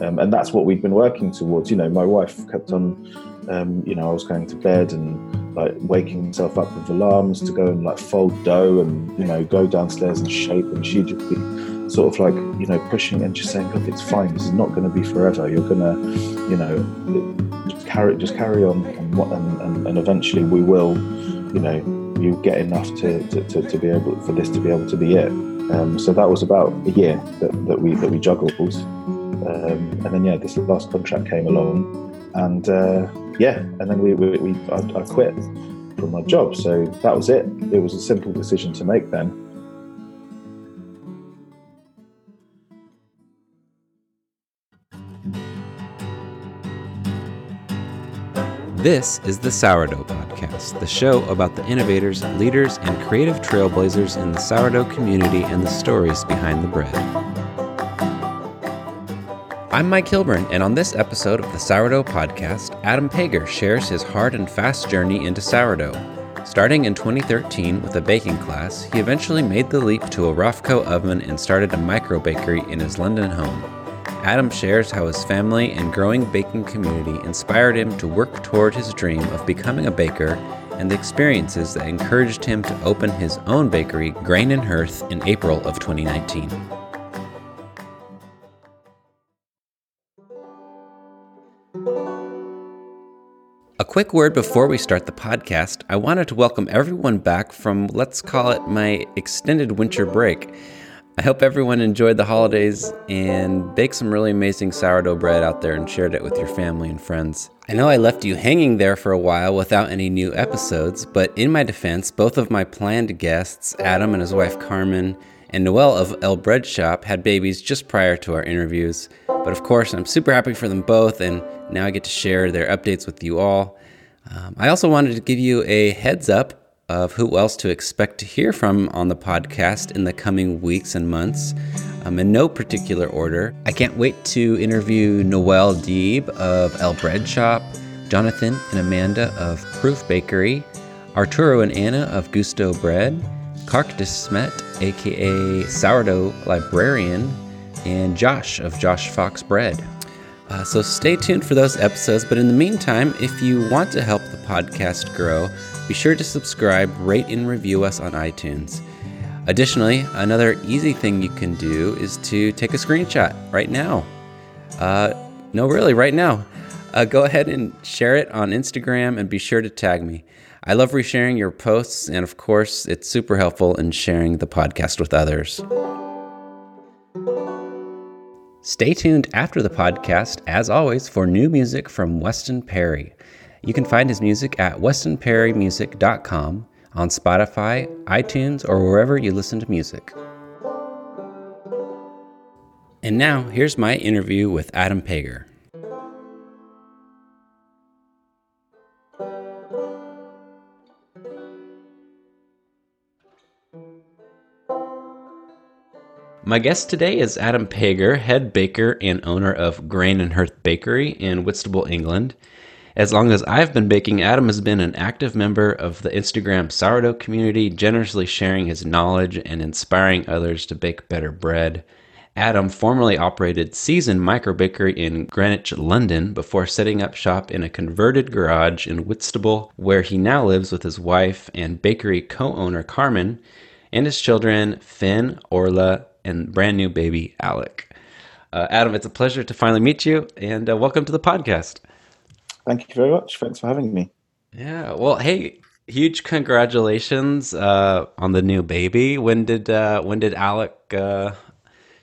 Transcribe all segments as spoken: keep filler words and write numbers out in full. Um, and that's what we've been working towards. You know, my wife kept on, um, you know, I was going to bed and like waking myself up with alarms to go and like fold dough and, you know, go downstairs and shape. And she'd just be sort of like, you know, pushing and just saying, look, it's fine. This is not going to be forever. You're going to, you know, just carry, just carry on. And, and, and eventually we will, you know, you get enough to, to, to, to be able for this to be able to be it. Um, so that was about a year that, that we that we juggled. Um, and then yeah, this last contract came along, and uh, yeah, and then we, we, we I, I quit from my job. So that was it. It was a simple decision to make then. This is the Sourdough Podcast, the show about the innovators, leaders, and creative trailblazers in the sourdough community and the stories behind the bread. I'm Mike Hilburn, and on this episode of the Sourdough Podcast, Adam Pagor shares his hard and fast journey into sourdough. Starting in twenty thirteen with a baking class, he eventually made the leap to a Rofco oven and started a microbakery in his London home. Adam shares how his family and growing baking community inspired him to work toward his dream of becoming a baker and the experiences that encouraged him to open his own bakery, Grain and Hearth, in April of twenty nineteen. A quick word before we start the podcast. I wanted to welcome everyone back from, let's call it, my extended winter break. I hope everyone enjoyed the holidays and baked some really amazing sourdough bread out there and shared it with your family and friends. I know I left you hanging there for a while without any new episodes, but in my defense, both of my planned guests, Adam and his wife Carmen, and Noelle of El Bread Shop, had babies just prior to our interviews. But of course, I'm super happy for them both, and now I get to share their updates with you all. Um, I also wanted to give you a heads up of who else to expect to hear from on the podcast in the coming weeks and months, um, in no particular order. I can't wait to interview Noelle Deeb of El Bread Shop, Jonathan and Amanda of Proof Bakery, Arturo and Anna of Gusto Bread, Kark de Smet, aka Sourdough Librarian, and Josh of Josh Fox Bread. Uh, so stay tuned for those episodes, but in the meantime, if you want to help the podcast grow, be sure to subscribe, rate, and review us on iTunes. Additionally, another easy thing you can do is to take a screenshot right now. Uh, no, really, right now. Uh, go ahead and share it on Instagram and be sure to tag me. I love resharing your posts, and of course, it's super helpful in sharing the podcast with others. Stay tuned after the podcast, as always, for new music from Weston Perry. You can find his music at weston perry music dot com, on Spotify, iTunes, or wherever you listen to music. And now, here's my interview with Adam Pagor. My guest today is Adam Pagor, head baker and owner of Grain and Hearth Bakery in Whitstable, England. As long as I've been baking, Adam has been an active member of the Instagram sourdough community, generously sharing his knowledge and inspiring others to bake better bread. Adam formerly operated Season Microbakery in Greenwich, London, before setting up shop in a converted garage in Whitstable, where he now lives with his wife and bakery co-owner Carmen, and his children Finn, Orla, and brand new baby Alec. Uh, Adam, it's a pleasure to finally meet you, and uh, welcome to the podcast. Thank you very much. Thanks for having me. Yeah. Well, hey, huge congratulations uh, on the new baby. When did uh, when did Alec uh,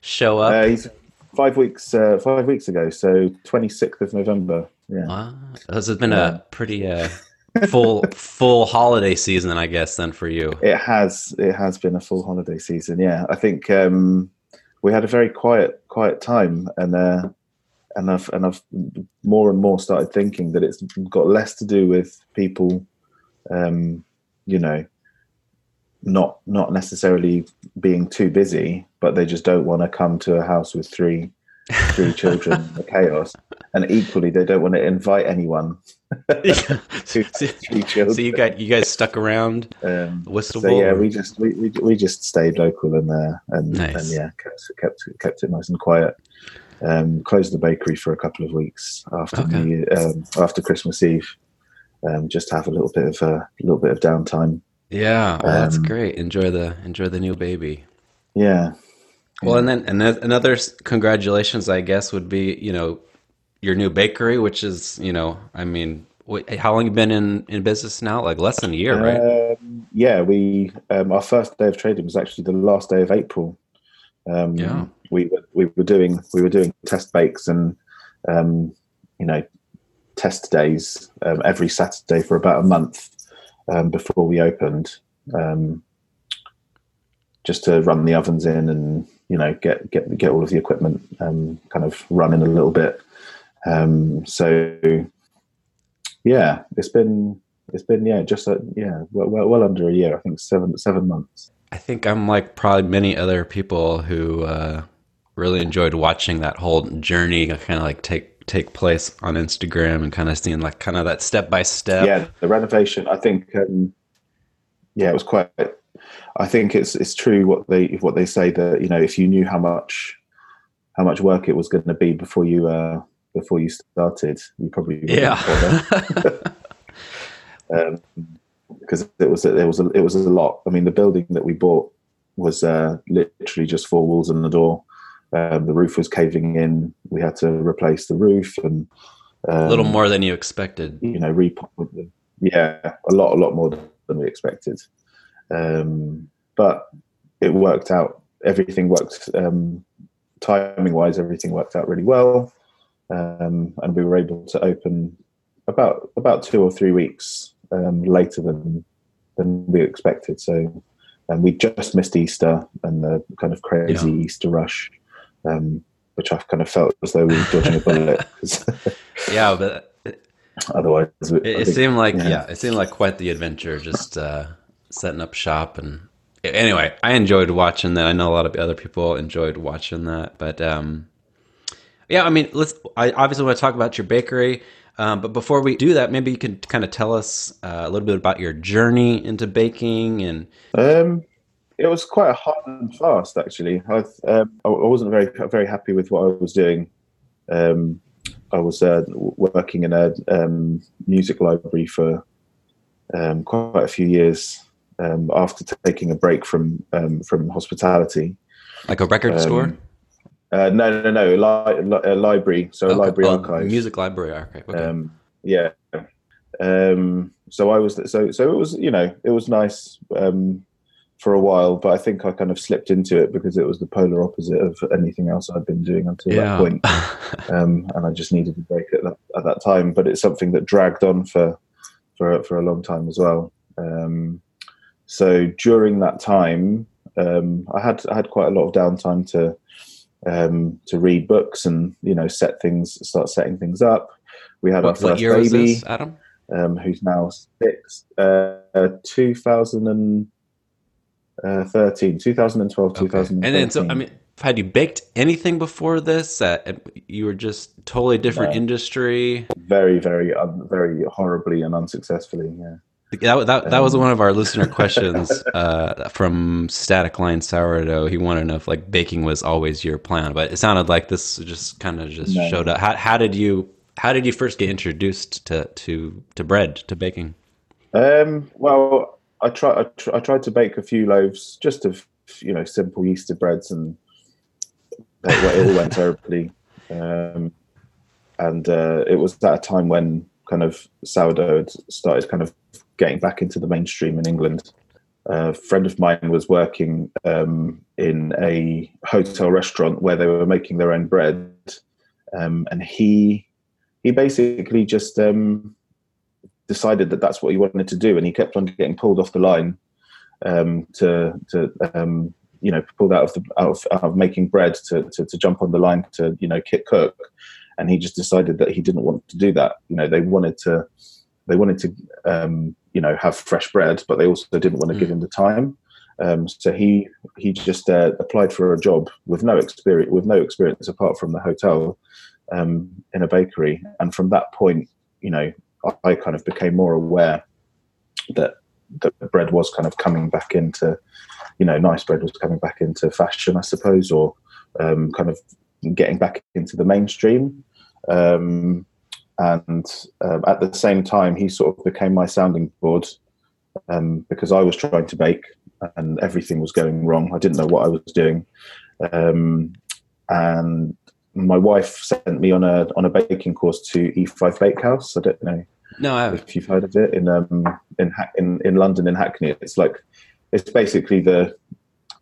show up? Uh, he's five weeks uh, five weeks ago, so twenty-sixth of November. Yeah. Wow. This has been yeah. a pretty uh, full full holiday season, I guess, then, for you. It has it has been a full holiday season. Yeah, I think um, we had a very quiet quiet time, and uh, and I've and I've more and more started thinking that it's got less to do with people, um, you know, not not necessarily being too busy, but they just don't want to come to a house with three. three children, the chaos, and equally they don't want to invite anyone. to, so, to so you got you guys stuck around, um, Whistable. So yeah, we just we, we we just stayed local and uh and, nice. and yeah kept kept kept it nice and quiet. um, closed the bakery for a couple of weeks after okay. New Year, um, after Christmas Eve, um, just to have a little bit of a uh, little bit of downtime. Yeah, oh, um, that's great. Enjoy the enjoy the new baby. Yeah. Well, and then and another congratulations, I guess, would be, you know, your new bakery, which is, you know, I mean, wh- how long have you been in, in business now? Like less than a year, right? Um, yeah, we um, our first day of trading was actually the last day of April. Um, yeah, we were we were doing we were doing test bakes and um, you know test days um, every Saturday for about a month um, before we opened, um, just to run the ovens in and, you know, get get get all of the equipment um, kind of running a little bit. Um, so yeah, it's been it's been yeah just a, yeah well, well well under a year. I think seven seven months. I think I'm like probably many other people who uh, really enjoyed watching that whole journey kind of like take take place on Instagram and kind of seeing like kind of that step by step. Yeah, the renovation. I think um, yeah, it was quite. I think it's it's true what they what they say that, you know, if you knew how much how much work it was going to be before you uh, before you started, you probably wouldn't yeah. um, because it was it was a, it was a lot. I mean, the building that we bought was uh, literally just four walls and a door. Um, the roof was caving in. We had to replace the roof and um, a little more than you expected. You know, re- yeah, a lot a lot more than we expected. Um, but it worked out. Everything worked um, timing wise. Everything worked out really well, um, and we were able to open about about two or three weeks um, later than than we expected. So, and we just missed Easter and the kind of crazy yeah. Easter rush, um, which I've kind of felt as though we were dodging a bullet. yeah, but otherwise, it, it think, seemed like yeah. yeah, it seemed like quite the adventure. Just. Uh... setting up shop. And anyway, I enjoyed watching that. I know a lot of other people enjoyed watching that, but um yeah I mean, let's I obviously want to talk about your bakery, um but before we do that, maybe you can kind of tell us uh, a little bit about your journey into baking. And um it was quite a hard and fast, actually. I um, I wasn't very very happy with what I was doing. um I was uh, working in a um music library for um quite a few years. Um, after taking a break from um, from hospitality, like a record um, store? Uh, no, no, no, li- li- a library. So okay. a library oh, archive, music library archive. Okay. Um, yeah. Um, so I was so so it was, you know, it was nice um, for a while, but I think I kind of slipped into it because it was the polar opposite of anything else I'd been doing until yeah. that point, um, and I just needed a break at that, at that time. But it's something that dragged on for for for a long time as well. Um, So during that time, um, I had I had quite a lot of downtime to um, to read books and, you know, set things start setting things up. We had what, our first baby, was this, Adam? Um, who's now six. Uh, two thousand thirteen, two thousand twelve, okay. two thousand thirteen. And then, so I mean, had you baked anything before this? Uh, you were just totally different no. industry. Very, very, um, very horribly and unsuccessfully. Yeah. That, that that was one of our listener questions uh, from Static Line Sourdough. He wanted to know if like baking was always your plan, but it sounded like this just kind of just no. showed up. How, how did you how did you first get introduced to to, to bread, to baking? Um, well, I tried I, try, I tried to bake a few loaves just of, you know, simple Easter breads, and it all went terribly. Um, and uh, it was at a time when kind of sourdough had started kind of getting back into the mainstream in England. A friend of mine was working um, in a hotel restaurant where they were making their own bread, um, and he he basically just um, decided that that's what he wanted to do, and he kept on getting pulled off the line um, to to um, you know pulled out of the out of, out of making bread to, to to jump on the line to, you know, kit cook, and he just decided that he didn't want to do that. You know, they wanted to. They wanted to, um, you know, have fresh bread, but they also didn't want to mm. give him the time. Um, so he he just uh, applied for a job with no experience, with no experience apart from the hotel, um, in a bakery. And from that point, you know, I, I kind of became more aware that that bread was kind of coming back into, you know, nice bread was coming back into fashion, I suppose, or um, kind of getting back into the mainstream. Um, and uh, at the same time, he sort of became my sounding board um, because I was trying to bake and everything was going wrong. I didn't know what I was doing. Um, and my wife sent me on a on a baking course to E five Bakehouse. I don't know no, I haven't. if you've heard of it in um in, in in London in Hackney. It's like it's basically the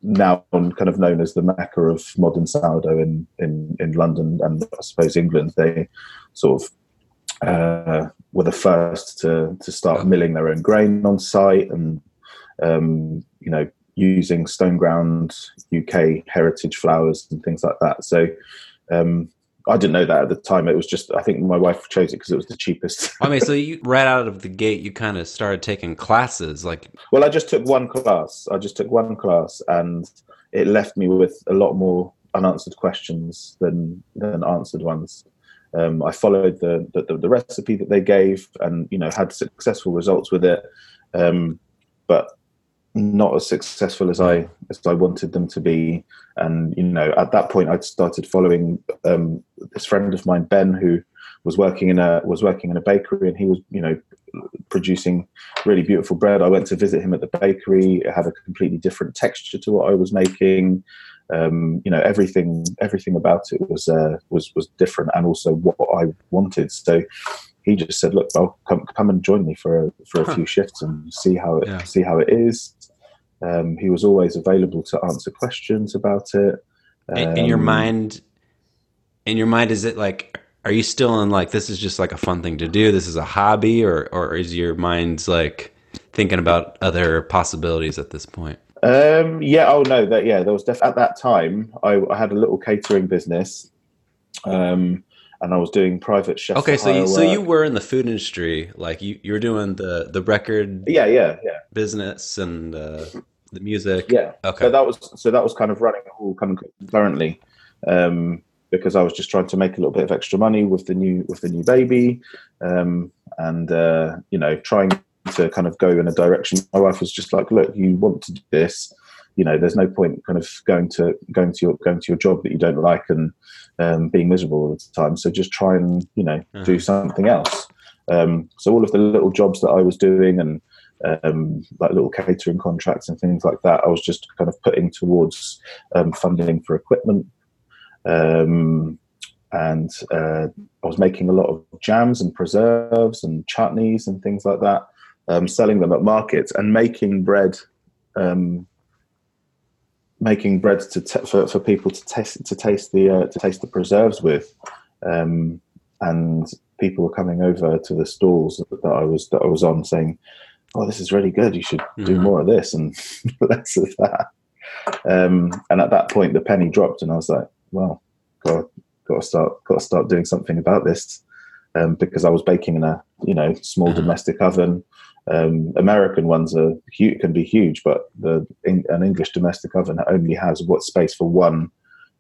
now kind of known as the Mecca of modern sourdough in in in London and I suppose England. They sort of uh, were the first to to start milling their own grain on site and um, you know using stone ground U K heritage flours and things like that. So. Um, I didn't know that at the time. It was just, I think my wife chose it because it was the cheapest. I mean, so you right out of the gate, you kind of started taking classes, like. Well, I just took one class. I just took one class, and it left me with a lot more unanswered questions than than answered ones. Um, I followed the the, the the recipe that they gave, and you know had successful results with it, um, but not as successful as I as I wanted them to be. And, you know, at that point, I'd started following um, this friend of mine, Ben, who was working in a was working in a bakery, and he was, you know, producing really beautiful bread. I went to visit him at the bakery. It had a completely different texture to what I was making. Um, you know, everything everything about it was uh, was was different, and also what I wanted. So he just said, "Look, well, come come and join me for a, for a huh. few shifts and see how it yeah. see how it is." Um, he was always available to answer questions about it. Um, in, in your mind, in your mind, is it like, are you still in like, this is just like a fun thing to do? This is a hobby, or, or is your mind like thinking about other possibilities at this point? Um, yeah. Oh no. That, yeah, there was def- at that time I, I had a little catering business, um, and I was doing private chef. Okay. So you, work. so you were in the food industry, like you, you were doing the, the record yeah, yeah, yeah. business and, uh, the music. Yeah. Okay. So that was so that was kind of running all kind of concurrently, um, because I was just trying to make a little bit of extra money with the new with the new baby, um, and uh, you know trying to kind of go in a direction. My wife was just like, "Look, you want to do this, you know. There's no point kind of going to going to your going to your job that you don't like and um, being miserable all the time. So just try and you know uh-huh. do something else." Um, so all of the little jobs that I was doing and Um, like little catering contracts and things like that, I was just kind of putting towards um, funding for equipment, um, and uh, I was making a lot of jams and preserves and chutneys and things like that, um, selling them at markets and making bread, um, making bread to te- for, for people to taste to taste the uh, to taste the preserves with, um, and people were coming over to the stalls that, that I was that I was on saying, "Oh, this is really good. You should do mm-hmm. more of this and less of that." Um, and at that point, the penny dropped, and I was like, "Well, got got to start got to start doing something about this," um, because I was baking in a you know small mm-hmm. domestic oven. Um, American ones are huge, can be huge, but the in, an English domestic oven only has what space for one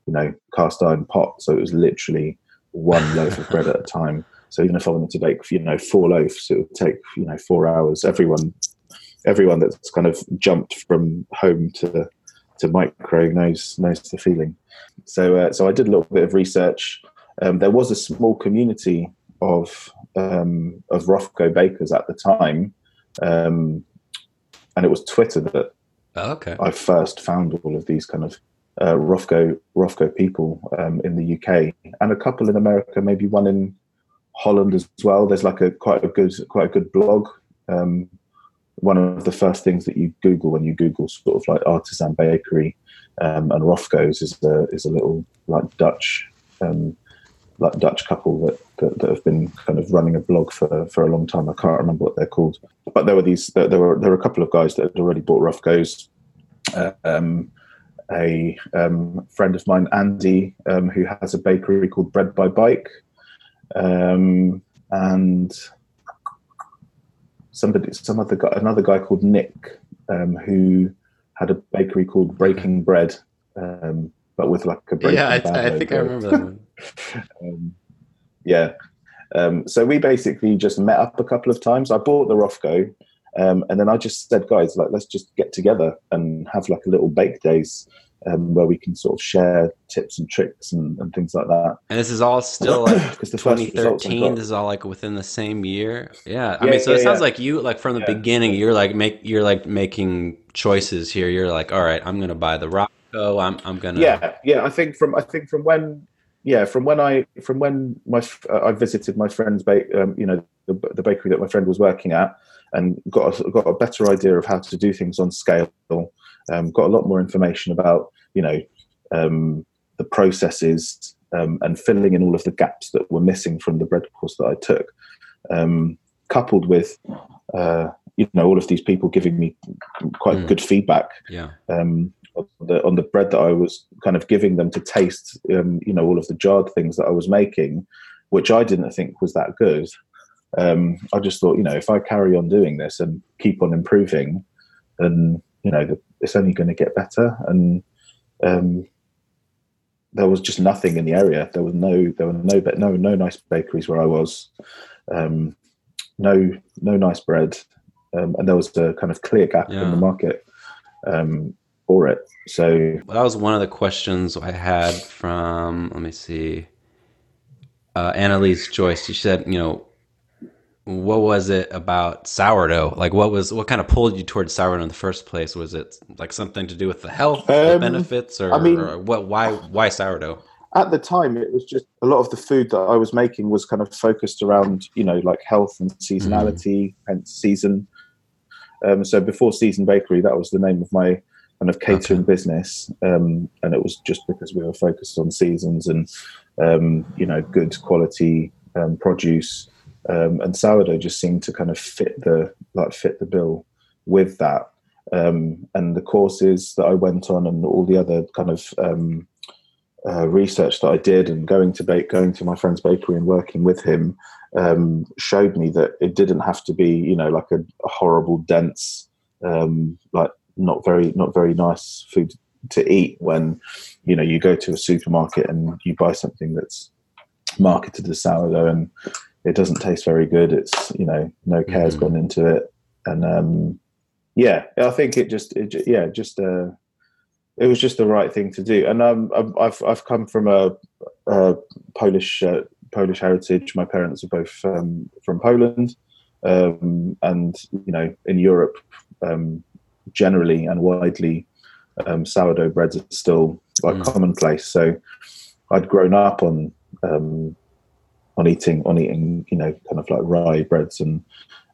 you know cast iron pot, so it was literally one loaf of bread at a time. So even if I wanted to bake, you know, four loaves, it would take, you know, four hours. Everyone, everyone that's kind of jumped from home to to micro knows knows the feeling. So, uh, so I did a little bit of research. Um, there was a small community of um, of Rofco bakers at the time, um, and it was Twitter that oh, okay. I first found all of these kind of uh, Rofco Rofco people um, in the U K, and a couple in America, maybe one in Holland as well. There's like a quite a good quite a good blog. Um, one of the first things that you Google when you Google sort of like artisan bakery um, and Rofco's is the is a little like Dutch um, like Dutch couple that, that that have been kind of running a blog for for a long time. I can't remember what they're called, but there were these there, there were there were a couple of guys that had already bought Rofco's. Uh, um, a um, friend of mine, Andy, um, who has a bakery called Bread by Bike. Um, and somebody, some other guy, another guy called Nick, um, who had a bakery called Breaking Bread, um, but with like a breaking. Yeah, I, I think I remember that one. um, yeah. Um, so we basically just met up a couple of times. I bought the Rofco, um, and then I just said, "Guys, like, let's just get together and have like a little bake days." um, where we can sort of share tips and tricks and, and things like that. And this is all still like twenty thirteen. This is all like within the same year. Yeah. I yeah, mean, so yeah, it sounds yeah. like you, like from the yeah. beginning, you're like make you're like making choices here. You're like, all right, I'm going to buy the Rofco. I'm I'm going to. Yeah. Yeah. I think from I think from when. Yeah, from when I from when my uh, I visited my friend's bake, um, you know, the, the bakery that my friend was working at, and got a, got a better idea of how to do things on scale. Um, got a lot more information about you know um, the processes um, and filling in all of the gaps that were missing from the bread course that I took. Um, coupled with uh, you know all of these people giving me quite mm. good feedback. Yeah. Um, On the, on the bread that I was kind of giving them to taste, um, you know, all of the jarred things that I was making, which I didn't think was that good. Um, I just thought, you know, if I carry on doing this and keep on improving, then, you know, it's only going to get better. And um, there was just nothing in the area. There was no, there were no, no, no nice bakeries where I was, um, no, no nice bread. Um, and there was a kind of clear gap yeah. in the market. Um, for it. So well, that was one of the questions I had from, let me see, uh, Annalise Joyce. She said, you know, what was it about sourdough? Like what was, what kind of pulled you towards sourdough in the first place? Was it like something to do with the health um, the benefits or, I mean, or what, why, why sourdough? At the time, it was just a lot of the food that I was making was kind of focused around, you know, like health and seasonality mm-hmm. and season. Um, so before Season Bakery, that was the name of my kind of catering okay. business, um, and it was just because we were focused on seasons and um, you know good quality um, produce, um, and sourdough just seemed to kind of fit the like fit the bill with that, um, and the courses that I went on and all the other kind of um, uh, research that I did and going to bake going to my friend's bakery and working with him um, showed me that it didn't have to be you know like a, a horrible dense um, like. not very not very nice food to eat when you know you go to a supermarket and you buy something that's marketed as sourdough and it doesn't taste very good. It's you know no care's mm-hmm. gone into it, and um yeah I think it just it, yeah just uh it was just the right thing to do. And um I've I've come from a, a Polish uh, Polish heritage. My parents are both um, from Poland, um and you know in Europe um generally and widely, um, sourdough breads are still like mm. commonplace. So I'd grown up on um, on eating on eating, you know, kind of like rye breads and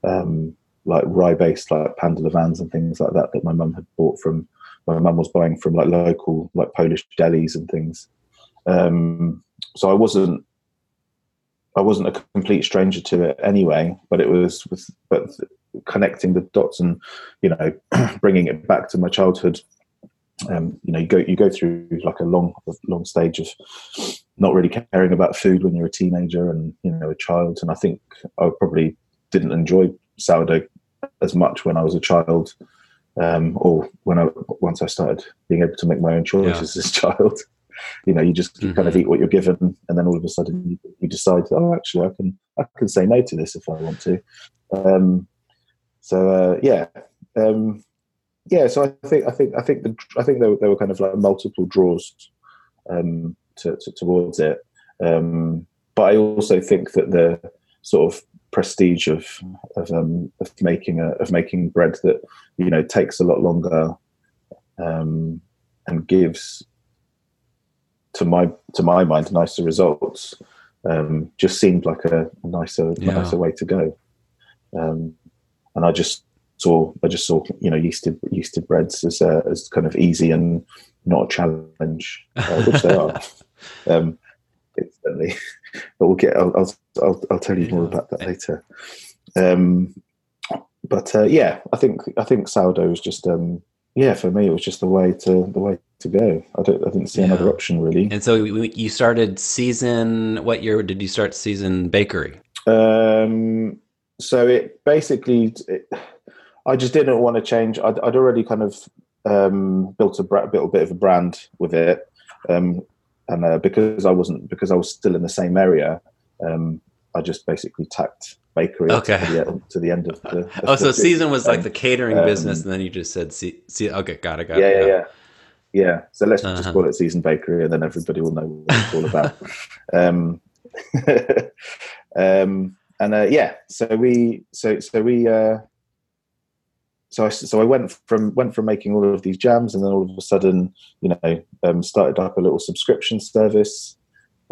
um, like rye-based like pan de levans and things like that that my mum had bought from. My mum was buying from like local like Polish delis and things. Um, so I wasn't I wasn't a complete stranger to it anyway. But it was with but. connecting the dots and you know bringing it back to my childhood, um you know you go you go through like a long long stage of not really caring about food when you're a teenager and you know a child, and I think I probably didn't enjoy sourdough as much when I was a child, um or when I once I started being able to make my own choices yeah. as a child. You know, you just mm-hmm. kind of eat what you're given, and then all of a sudden you, you decide, oh actually I can I can say no to this if I want to. um So uh, yeah, um, yeah. So I think I think I think the, I think there, there were kind of like multiple draws um, to, to, towards it, um, but I also think that the sort of prestige of of, um, of making a, of making bread that you know takes a lot longer um, and gives to my to my mind nicer results um, just seemed like a nicer yeah. nicer way to go. Um, And I just saw, I just saw, you know, yeasted yeasted breads as uh, as kind of easy and not a challenge, uh, which they are, um, instantly. But we'll get, I'll, I'll, I'll, I'll tell you more about that later. Um, but uh, yeah, I think I think sourdough was just, um, yeah, for me it was just the way to the way to go. I don't, I didn't see yeah. another option really. And so you started Season. What year did you start Season Bakery? Um. So it basically, it, I just didn't want to change. I'd, I'd already kind of um, built a br- little bit of a brand with it, um, and uh, because I wasn't because I was still in the same area, um, I just basically tacked bakery okay. to, the, to the end of the. Of oh, the so Season was um, like the catering um, business, and then you just said, "See, see, okay, got it, got yeah, it." Yeah, yeah, Yeah, so let's uh-huh. just call it Season Bakery, and then everybody will know what it's all about. um, um, and uh, yeah, so we, so so we, uh, so I, so I went from went from making all of these jams, and then all of a sudden, you know, um, started up a little subscription service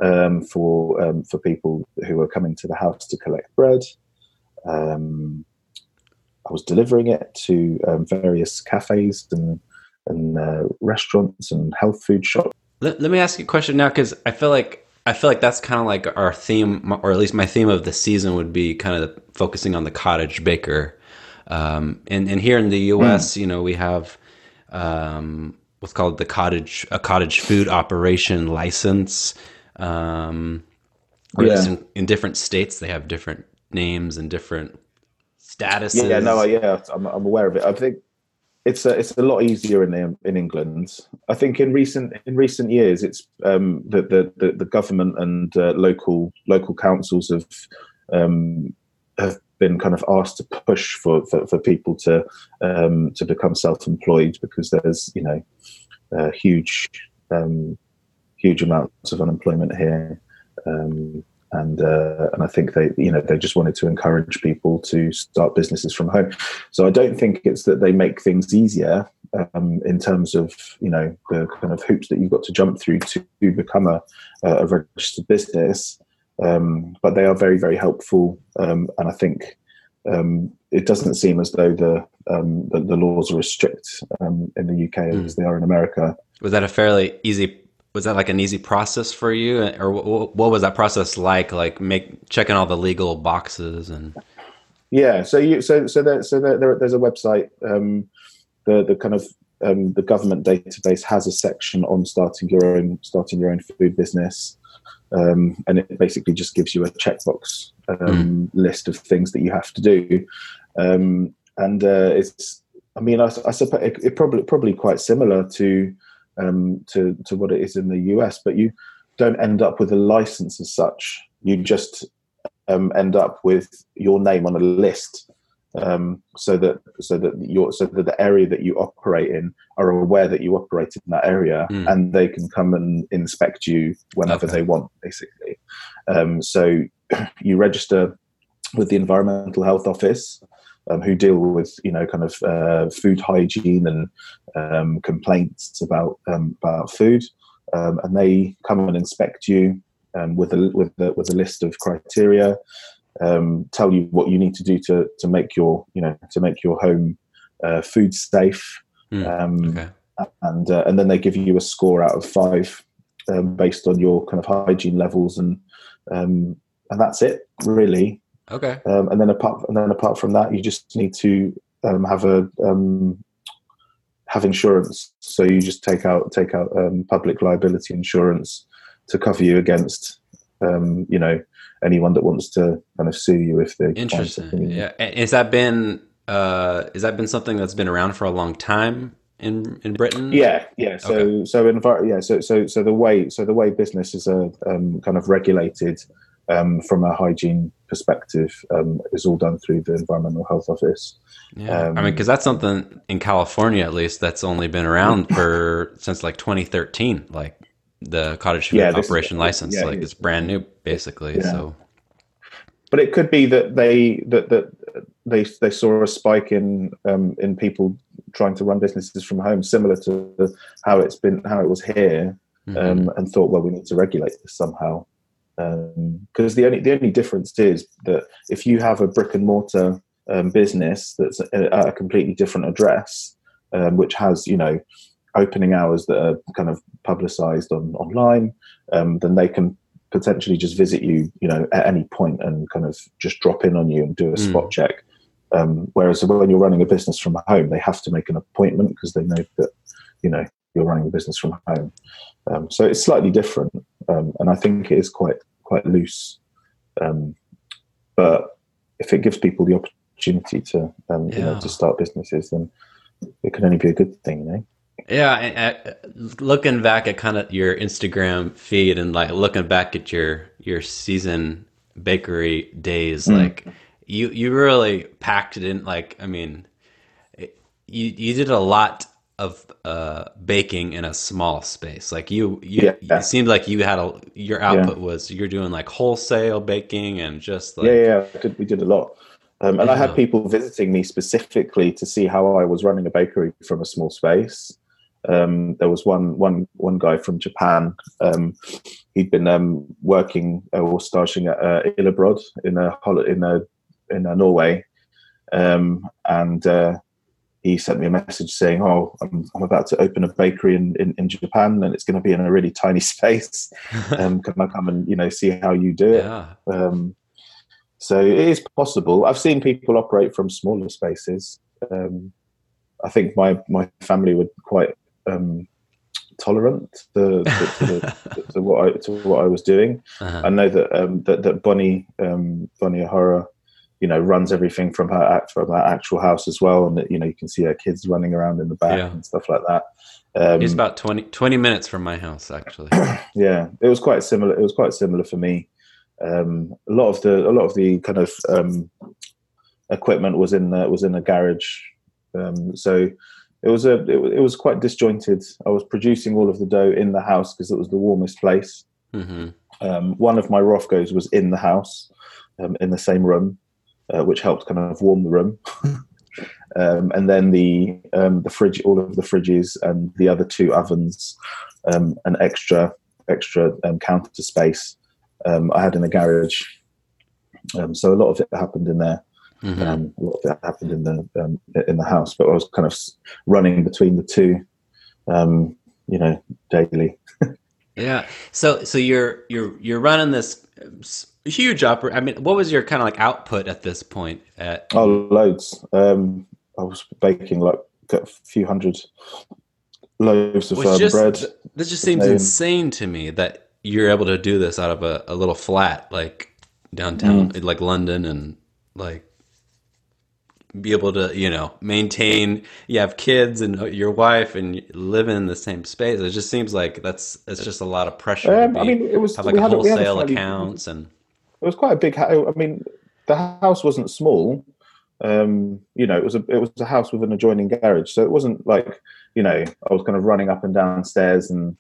um, for um, for people who were coming to the house to collect bread. Um, I was delivering it to um, various cafes and. and uh, restaurants and health food shops. Let, let me ask you a question now, because I feel like I feel like that's kind of like our theme, or at least my theme of the season would be kind of focusing on the cottage baker. Um, and, and here in the U S, mm. you know, we have um, what's called the cottage a cottage food operation license. Um, or yeah. in, in different states, they have different names and different statuses. Yeah, no, yeah, I'm, I'm aware of it. I think. It's a, it's a lot easier in in England. I think in recent in recent years, it's um, the, the the government and uh, local local councils have um, have been kind of asked to push for for, for people to um, to become self-employed, because there's you know uh, huge um, huge amounts of unemployment here, um, and uh, and I think they you know they just wanted to encourage people to start businesses from home. So I don't think it's that they make things easier um, in terms of you know the kind of hoops that you've got to jump through to become a, a registered business, um, but they are very very helpful, um, and I think um, it doesn't seem as though the um, the, the laws are as strict um, in the U K mm. as they are in America. Was that a fairly easy? Was that like an easy process for you, or what was that process like? Like make checking all the legal boxes and. Yeah, so you so so there so there, there there's a website. Um, the the kind of um, the government database has a section on starting your own starting your own food business, um, and it basically just gives you a checkbox um, mm. list of things that you have to do, um, and uh, it's. I mean, I, I suppose it, it probably probably quite similar to. Um, to, to what it is in the U S, but you don't end up with a license as such. You just um, end up with your name on a list, um, so that so that your so that the area that you operate in are aware that you operate in that area, mm. and they can come and inspect you whenever okay. they want, basically. Um, so you register with the Environmental Health Office. Um, who deal with you know kind of uh, food hygiene and um, complaints about um, about food, um, and they come and inspect you um, with a with a, with a list of criteria, um, tell you what you need to do to to make your you know to make your home uh, food safe, mm, um, okay. and uh, and then they give you a score out of five um, based on your kind of hygiene levels, and um, and that's it really. Okay. Um, and then apart and then apart from that, you just need to um, have a um, have insurance. So you just take out take out um, public liability insurance to cover you against um, you know anyone that wants to kind of sue you if they. Interesting. Yeah. Has that been uh, has that been something that's been around for a long time in, in Britain? Yeah. Yeah. So okay. so envir- yeah. So so so the way so the way businesses are um, kind of regulated. Um, from a hygiene perspective, um, is all done through the Environmental Health Office. Yeah, um, I mean, because that's something in California, at least, that's only been around for since like twenty thirteen. Like the cottage food yeah, operation this, license, yeah, like it's brand new, basically. Yeah. So, but it could be that they that that they they saw a spike in um, in people trying to run businesses from home, similar to the, how it's been how it was here, mm-hmm. um, and thought, well, we need to regulate this somehow. Because um, the only the only difference is that if you have a brick and mortar um, business that's at a completely different address, um, which has you know opening hours that are kind of publicised on online, um, then they can potentially just visit you you know at any point and kind of just drop in on you and do a mm. spot check. Um, whereas when you're running a business from home, they have to make an appointment because they know that you know you're running a business from home. Um, so it's slightly different. Um, and I think it is quite quite loose, um, but if it gives people the opportunity to um, yeah. you know, to start businesses, then it can only be a good thing, eh? Yeah, I, I, looking back at kind of your Instagram feed and like looking back at your your Season Bakery days, mm. like you you really packed it in. Like I mean, it, you you did a lot of uh, baking in a small space. Like you, you yeah. it seemed like you had a, your output yeah. was, you're doing like wholesale baking and just like. Yeah, yeah, I did, we did a lot. Um, and yeah. I had people visiting me specifically to see how I was running a bakery from a small space. Um, there was one, one, one guy from Japan. Um, he'd been um, working uh, or starting at uh, Illebrod in a in a in a Norway, um, and uh, he sent me a message saying, "Oh, I'm, I'm about to open a bakery in, in, in Japan, and it's going to be in a really tiny space. Um, can I come and you know see how you do it?" Yeah. Um, so it is possible. I've seen people operate from smaller spaces. Um, I think my my family would quite. Um, tolerant to, to, to, to what I to what I was doing. Uh-huh. I know that um, that, that Bonnie um, Bonnie O'Hara, you know, runs everything from her act from her actual house as well, and that you know you can see her kids running around in the back yeah. and stuff like that. Um, it's about twenty, twenty minutes from my house, actually. Yeah, it was quite similar. It was quite similar for me. Um, a lot of the a lot of the kind of um, equipment was in the, was in a garage, um, so. It was a. It, it was quite disjointed. I was producing all of the dough in the house because it was the warmest place. Mm-hmm. Um, one of my Rofcos was in the house, um, in the same room, uh, which helped kind of warm the room. um, and then the um, the fridge, all of the fridges, and the other two ovens, um, an extra extra um, counter space um, I had in the garage. Um, so a lot of it happened in there. Mm-hmm. Um, a lot of that happened in the um, in the house, but I was kind of running between the two, um, you know, daily. yeah. So, so you're you're you're running this huge opera. I mean, what was your kind of like output at this point? At- oh, loads. Um, I was baking like a few hundred loaves of um, just, bread. This just seems insane to me that you're able to do this out of a, a little flat like downtown, mm. like London, and like. Be able to, you know, maintain. You have kids and your wife, and living in the same space. It just seems like that's it's just a lot of pressure. Um, to be, I mean, it was have like a had, wholesale fairly, accounts, and it was quite a big. I mean, the house wasn't small. Um, you know, it was a it was a house with an adjoining garage, so it wasn't like you know I was kind of running up and down stairs, and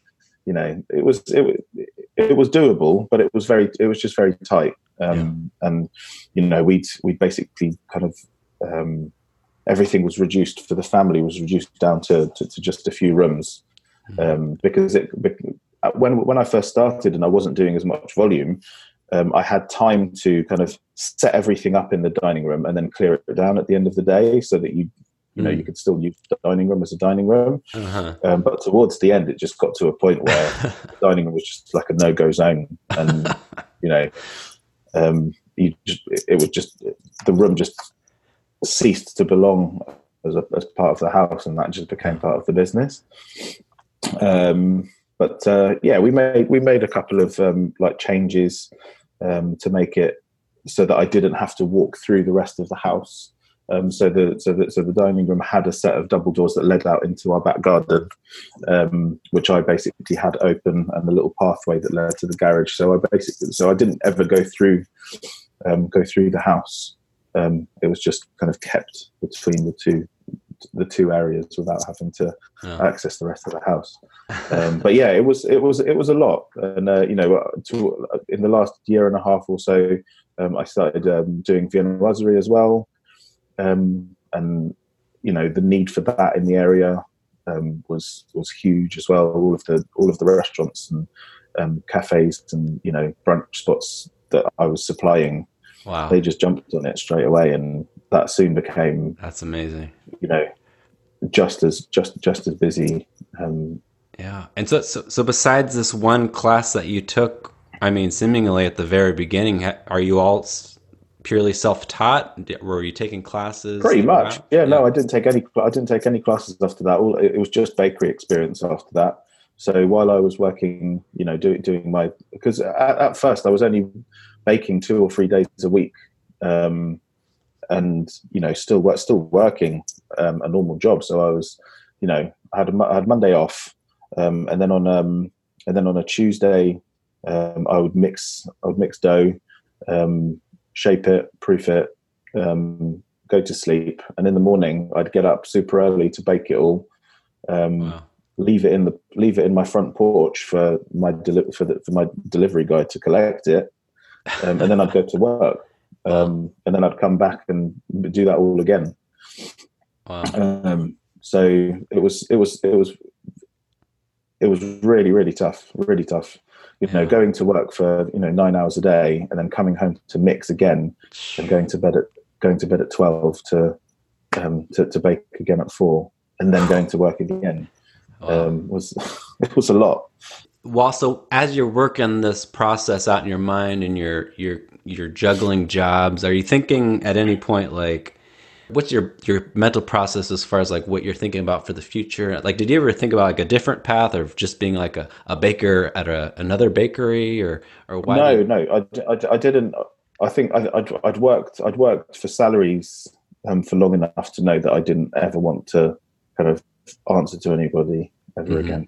you know it was it it was doable, but it was very it was just very tight, um, yeah. and you know we'd we basically kind of. Um, everything was reduced for the family was reduced down to, to, to just a few rooms um, because it when when I first started and I wasn't doing as much volume, um, I had time to kind of set everything up in the dining room and then clear it down at the end of the day so that you you know mm. you could still use the dining room as a dining room. Uh-huh. Um, but towards the end, it just got to a point where the dining room was just like a no go zone, and you know, um, you just, it, it was just the room just. Ceased to belong as a as part of the house, and that just became part of the business. Um, but uh, yeah, we made we made a couple of um, like changes um, to make it so that I didn't have to walk through the rest of the house. Um, so the so that so the dining room had a set of double doors that led out into our back garden, um, which I basically had open, and a little pathway that led to the garage. So I basically so I didn't ever go through um, go through the house. Um, it was just kind of kept between the two the two areas without having to oh. access the rest of the house. Um, but yeah, it was it was it was a lot, and uh, you know, to, in the last year and a half or so, um, I started um, doing viennoiserie as well, um, and you know, the need for that in the area um, was was huge as well. All of the all of the restaurants and um, cafes and you know brunch spots that I was supplying. Wow. They just jumped on it straight away, and that soon became that's amazing. You know, just as just just as busy. Um, yeah, and so, so so besides this one class that you took, I mean, seemingly at the very beginning, are you all purely self-taught? Were you taking classes? Pretty much. Yeah, yeah. No, I didn't take any. I didn't take any classes after that. All it was just bakery experience after that. So while I was working, you know, do, doing my because at, at first I was only. Baking two or three days a week, um, and you know, still work, still working um, a normal job. So I was, you know, I had a, I had Monday off, um, and then on um, and then on a Tuesday, um, I would mix, I would mix dough, um, shape it, proof it, um, go to sleep, and in the morning I'd get up super early to bake it all, Um, wow. Leave it in the leave it in my front porch for my deli- for, the, for my delivery guy to collect it, um, and then I'd go to work, um, and then I'd come back and do that all again. Wow. Um, so it was it was it was it was really really tough, really tough. You know, yeah. going to work for you know nine hours a day, and then coming home to mix again, and going to bed at going to bed at twelve to um, to, to bake again at four, and then going to work again. Wow. Um, was it was a lot. Well, so as you're working this process out in your mind and you're you're you're juggling jobs, are you thinking at any point like, what's your your mental process as far as like what you're thinking about for the future? Like, did you ever think about like a different path or just being like a, a baker at a another bakery or or why? No, did... no, I, I, I didn't. I think I, I'd, I'd worked I'd worked for salaries um, for long enough to know that I didn't ever want to kind of answer to anybody ever mm-hmm. again.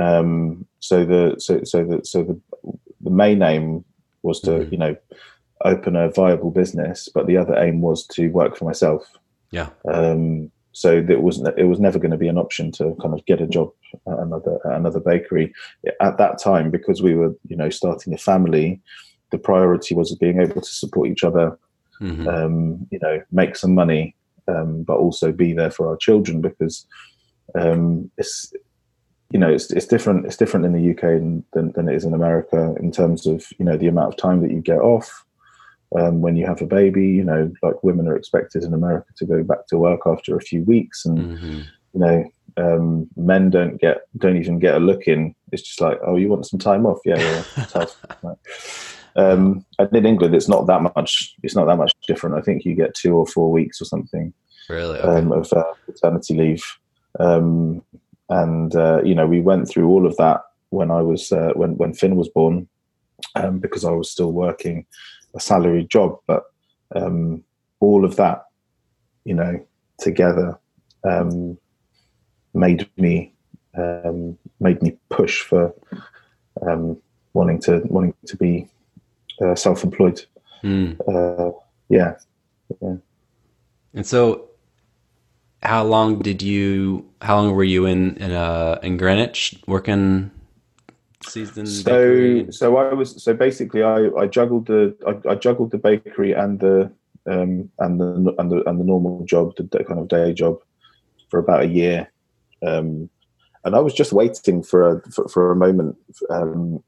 Um, so the so so the so the the main aim was to mm-hmm. you know open a viable business, but the other aim was to work for myself. Yeah. Um, so that wasn't it was never going to be an option to kind of get a job at another at another bakery at that time because we were you know starting a family. The priority was being able to support each other, mm-hmm. um, you know, make some money. Um, but also be there for our children because um, it's you know it's it's different it's different in the U K than than it is in America in terms of you know the amount of time that you get off um, when you have a baby. You know, like women are expected in America to go back to work after a few weeks, and mm-hmm. you know um, men don't get don't even get a look in. It's just like, oh, you want some time off? Yeah, yeah. Tough. Um, and in England, it's not that much. It's not that much different. I think you get two or four weeks or something, really, okay. um, of uh, paternity leave. Um, and uh, you know, we went through all of that when I was uh, when when Finn was born, um, because I was still working a salaried job. But um, all of that, you know, together um, made me um, made me push for um, wanting to wanting to be. Uh, self-employed. Mm. Uh, yeah. yeah. And so how long did you, how long were you in, in, uh, in Greenwich working season? So, bakery? so I was, so basically I, I juggled the, I, I juggled the bakery and the, um, and the, and the, and the normal job, the, the kind of day job for about a year. Um, and I was just waiting for a, for, for a moment, um,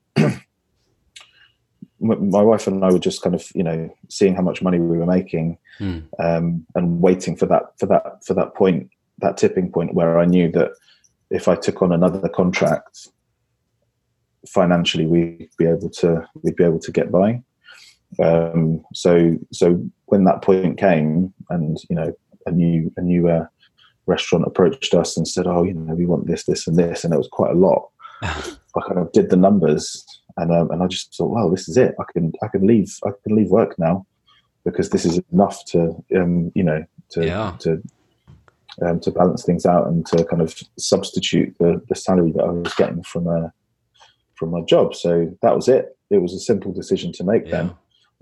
my wife and I were just kind of, you know, seeing how much money we were making, mm. um, and waiting for that, for that, for that point, that tipping point where I knew that if I took on another contract financially, we'd be able to, we'd be able to get by. Um, so, so when that point came and, you know, a new, a new, uh, restaurant approached us and said, oh, you know, we want this, this, and this. And it was quite a lot. I kind of did the numbers. And um, and I just thought, wow, this is it. I can I can leave I can leave work now, because this is enough to um you know to yeah. to um to balance things out and to kind of substitute the, the salary that I was getting from uh from my job. So that was it. It was a simple decision to make yeah. then,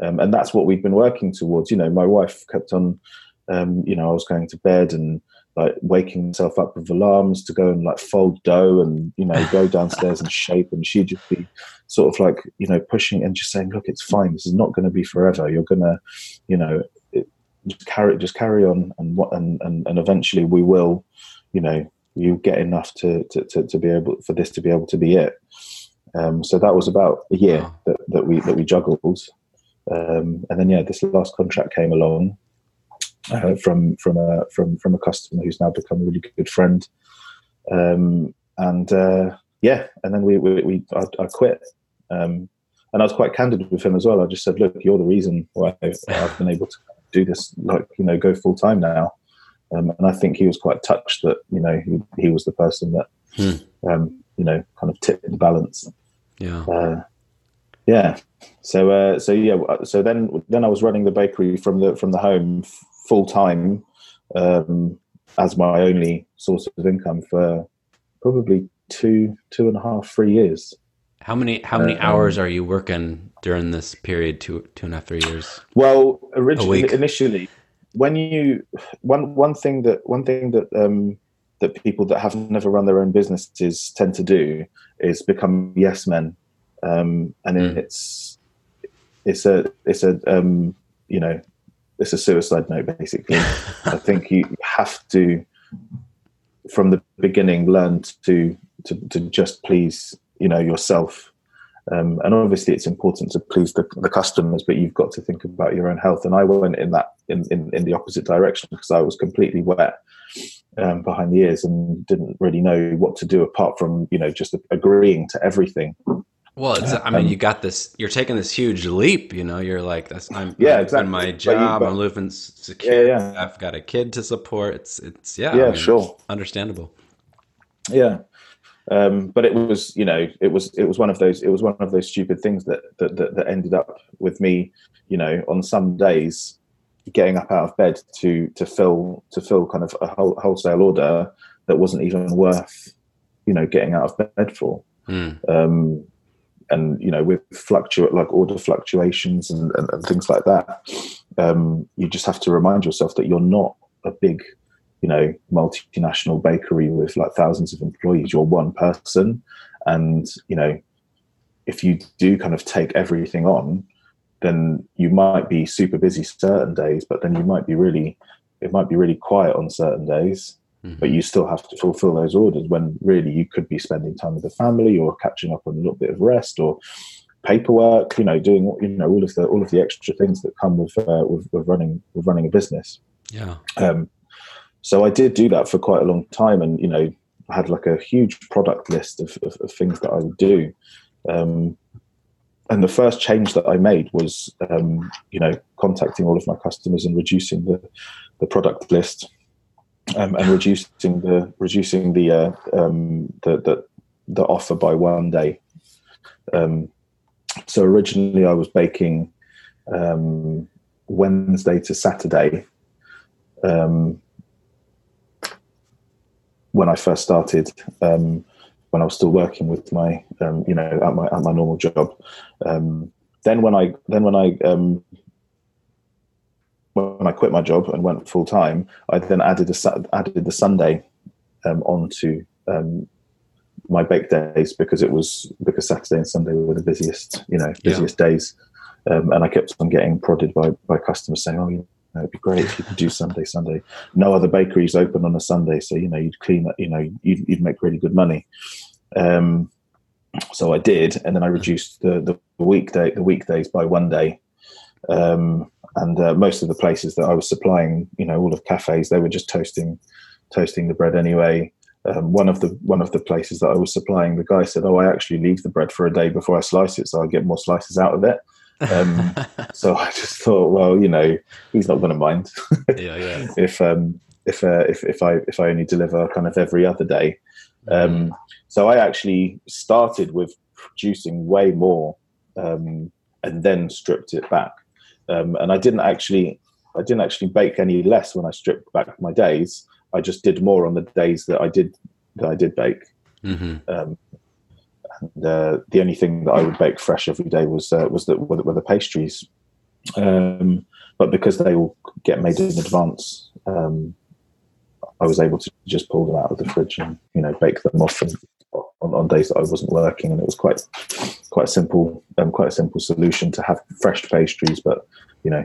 um, and that's what we've been working towards. You know, my wife kept on, um, you know, I was going to bed and. Like waking myself up with alarms to go and like fold dough and, you know, go downstairs and shape. And she'd just be sort of like, you know, pushing and just saying, look, it's fine. This is not going to be forever. You're going to, you know, it, just carry, just carry on. And what, and, and, and eventually we will, you know, you get enough to, to, to, to be able for this to be able to be it. Um, so that was about a year wow. that, that we, that we juggled. Um, and then, yeah, this last contract came along. Uh, from from a from from a customer who's now become a really good friend, um, and uh, yeah, and then we we, we I, I quit, um, and I was quite candid with him as well. I just said, look, you're the reason why I've, I've been able to do this, like you know, go full time now, um, and I think he was quite touched that you know he, he was the person that hmm. um, you know kind of tipped the balance. Yeah, uh, yeah. So uh, so yeah. So then then I was running the bakery from the from the home. F- full time um, as my only source of income for probably two, two and a half, three years. How many how many um, hours are you working during this period? Two two and a half, three years. Well, originally, initially, when you one one thing that one thing that um, that people that have never run their own businesses tend to do is become yes men. Um, and mm. it's, it's a, it's a, um, you know, it's a suicide note, basically. I think you have to, from the beginning, learn to, to, to just please, you know, yourself. Um, and obviously it's important to please the, the customers, but you've got to think about your own health. And I went in that, in, in, in the opposite direction, because I was completely wet um, behind the ears and didn't really know what to do apart from, you know, just agreeing to everything. Well, it's, I mean, um, you got this, you're taking this huge leap, you know, you're like, that's, I'm yeah, exactly. my job, but, I'm living secure, yeah, yeah. I've got a kid to support. It's, it's yeah, yeah I mean, sure. Understandable. Yeah. Um, but it was, you know, it was, it was one of those, it was one of those stupid things that, that, that, that ended up with me, you know, on some days getting up out of bed to, to fill, to fill kind of a whole, wholesale order that wasn't even worth, you know, getting out of bed for. Mm. Um, and, you know, with fluctuate like order fluctuations and, and, and things like that, um, you just have to remind yourself that you're not a big, you know, multinational bakery with like thousands of employees. You're one person, and you know, if you do kind of take everything on, then you might be super busy certain days, but then you might be really, it might be really quiet on certain days. Mm-hmm. But you still have to fulfill those orders when really you could be spending time with the family or catching up on a little bit of rest or paperwork. You know, doing you know all of the all of the extra things that come with uh, with, with running with running a business. Yeah. Um, So I did do that for quite a long time, and you know, I had like a huge product list of, of, of things that I would do. Um, and the first change that I made was, um, you know, contacting all of my customers and reducing the, the product list, um, and reducing the reducing the, uh, um, the the the offer by one day. Um, so originally I was baking um, Wednesday to Saturday. Um, when I first started, um, when I was still working with my, um, you know, at my, at my normal job. Um, then when I, then when I, um, when I quit my job and went full time, I then added a, added the Sunday, um, onto, um, my bake days, because it was, because Saturday and Sunday were the busiest, you know, busiest yeah. days. Um, and I kept on getting prodded by, by customers saying, oh, you it'd be great if you could do Sunday, Sunday. No other bakeries open on a Sunday, so you know you'd clean up. You know you'd, you'd make really good money. Um, so I did, and then I reduced the, the weekday the weekdays by one day. Um, and uh, most of the places that I was supplying, you know, all of cafes, they were just toasting, toasting the bread anyway. Um, one of the one of the places that I was supplying, the guy said, "Oh, I actually leave the bread for a day before I slice it, so I get more slices out of it." um, so I just thought, well, you know, he's not going to mind yeah, yeah. if um, if, uh, if if I if I only deliver kind of every other day. Um, mm. So I actually started with producing way more, um, and then stripped it back. Um, and I didn't actually I didn't actually bake any less when I stripped back my days. I just did more on the days that I did that I did bake. Mm-hmm. Um, And, uh, the only thing that I would bake fresh every day was uh, was the, were, the, were the pastries, um, but because they all get made in advance, um, I was able to just pull them out of the fridge and you know bake them off and, on, on days that I wasn't working, and it was quite quite simple, um, quite a simple solution to have fresh pastries. But you know,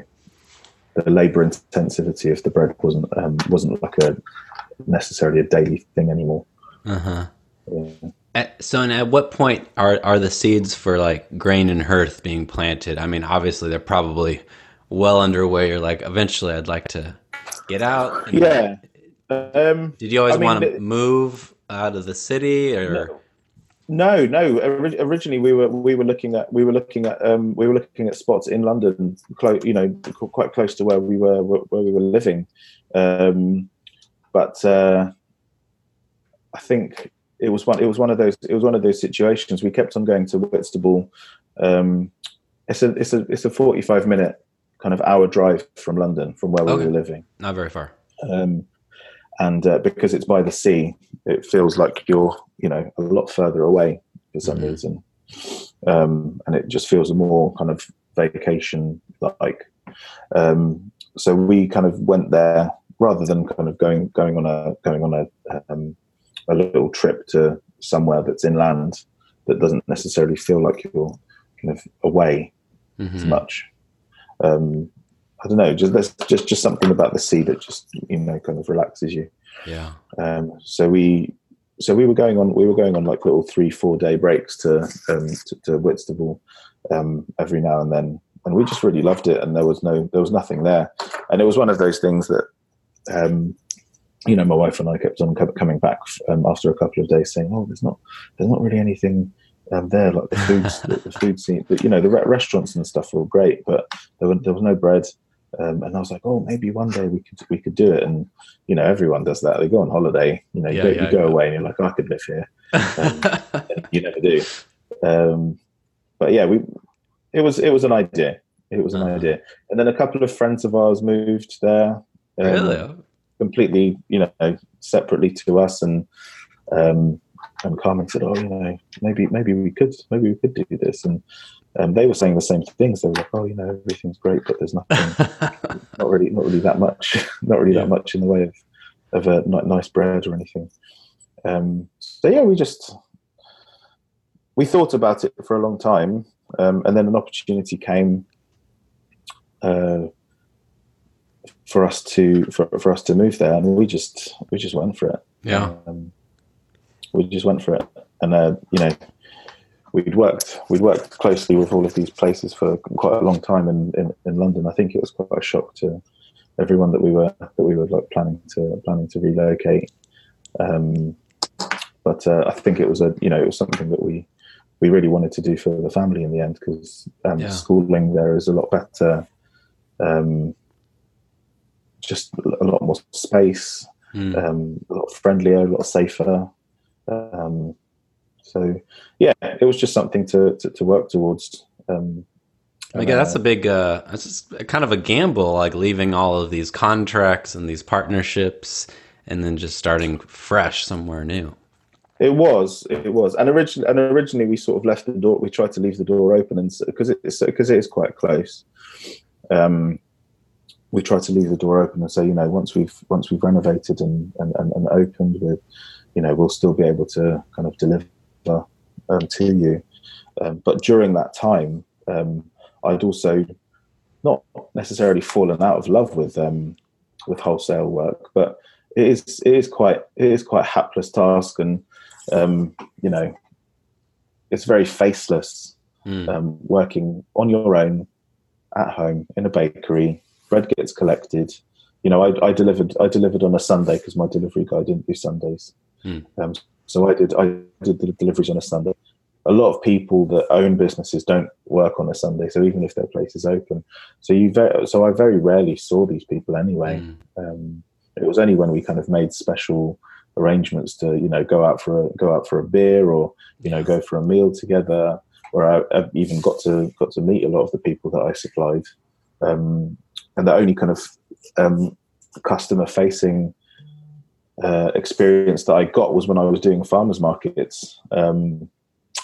the labour intensivity of the bread wasn't um, wasn't like a necessarily a daily thing anymore. Uh huh. Yeah. At, so, and at what point are, are the seeds for like Grain and Hearth being planted? I mean, obviously they're probably well underway. You're like, eventually I'd like to get out. And yeah. Um, did you always I mean, want to move out of the city or? No, no. Originally we were, we were looking at, we were looking at, um, we were looking at spots in London, close, you know, quite close to where we were, where we were living. Um, but, uh, I think, It was one. It was one of those. It was one of those situations. We kept on going to Whitstable. Um, it's a. It's a. It's a forty-five minute kind of hour drive from London, from where okay. we were living. Not very far. Um, and uh, because it's by the sea, it feels like you're, you know, a lot further away for some mm-hmm. reason. Um, and it just feels more kind of vacation like. Um, so we kind of went there rather than kind of going going on a going on a um, a little trip to somewhere that's inland that doesn't necessarily feel like you're kind of away mm-hmm. as much. Um, I don't know, just there's just just something about the sea that just, you know, kind of relaxes you. Yeah. Um, so we so we were going on we were going on like little three four day breaks to um, to, to Whitstable um, every now and then, and we just really loved it. And there was no there was nothing there, and it was one of those things that um, you know, my wife and I kept on coming back um, after a couple of days saying, oh, there's not there's not really anything. Um, there, like the food, the, the food scene, but, you know, the re- restaurants and stuff were great, but there, were, there was no bread. Um, and I was like, oh, maybe one day we could we could do it. And, you know, everyone does that. They go on holiday, you know, yeah, you, go, yeah, you go away and you're like, oh, I could live here. Um, you never do. Um, but yeah, we it was it was an idea. It was an uh-huh. idea. And then a couple of friends of ours moved there, um, really? completely, you know, separately to us, and. Um, And Carmen said, "Oh, you know, maybe, maybe we could, maybe we could do this." And um, they were saying the same things. They were like, "Oh, you know, everything's great, but there's nothing, not really, not really that much, not really yeah. that much in the way of of a nice bread or anything." Um, so yeah, we just we thought about it for a long time, um, and then an opportunity came uh, for us to for, for us to move there, and we just we just went for it. Yeah. Um, We just went for it, and uh, you know, we'd worked we'd worked closely with all of these places for quite a long time in, in, in London. I think it was quite a shock to everyone that we were that we were like planning to planning to relocate. Um, but uh, I think it was a you know it was something that we, we really wanted to do for the family in the end, because um, yeah. schooling there is a lot better, um, just a lot more space, mm. um, a lot friendlier, a lot safer. Um, so yeah, it was just something to, to, to work towards. Um, and, yeah, that's uh, a big, uh, that's just kind of a gamble, like leaving all of these contracts and these partnerships and then just starting fresh somewhere new. It was, it was. And originally, and originally we sort of left the door, we tried to leave the door open, and cause it is, cause it is quite close. Um, we tried to leave the door open and say, you know, once we've, once we've renovated and, and, and, and opened with, you know, we'll still be able to kind of deliver um, to you. Um, but during that time, um, I'd also not necessarily fallen out of love with um, with wholesale work, but it is it is quite it is quite a hapless task, and um, you know, it's very faceless. Mm. Um, working on your own at home in a bakery, bread gets collected. You know, I, I delivered I delivered on a Sunday because my delivery guy didn't do Sundays. Mm. Um, so I did. I did the deliveries on a Sunday. A lot of people that own businesses don't work on a Sunday, so even if their place is open, so you. Very, so I very rarely saw these people anyway. Mm. Um, it was only when we kind of made special arrangements to, you know, go out for a go out for a beer, or you know, go for a meal together, where I, I even got to got to meet a lot of the people that I supplied, um, and the only kind of um, customer facing. Uh, experience that I got was when I was doing farmers markets, um,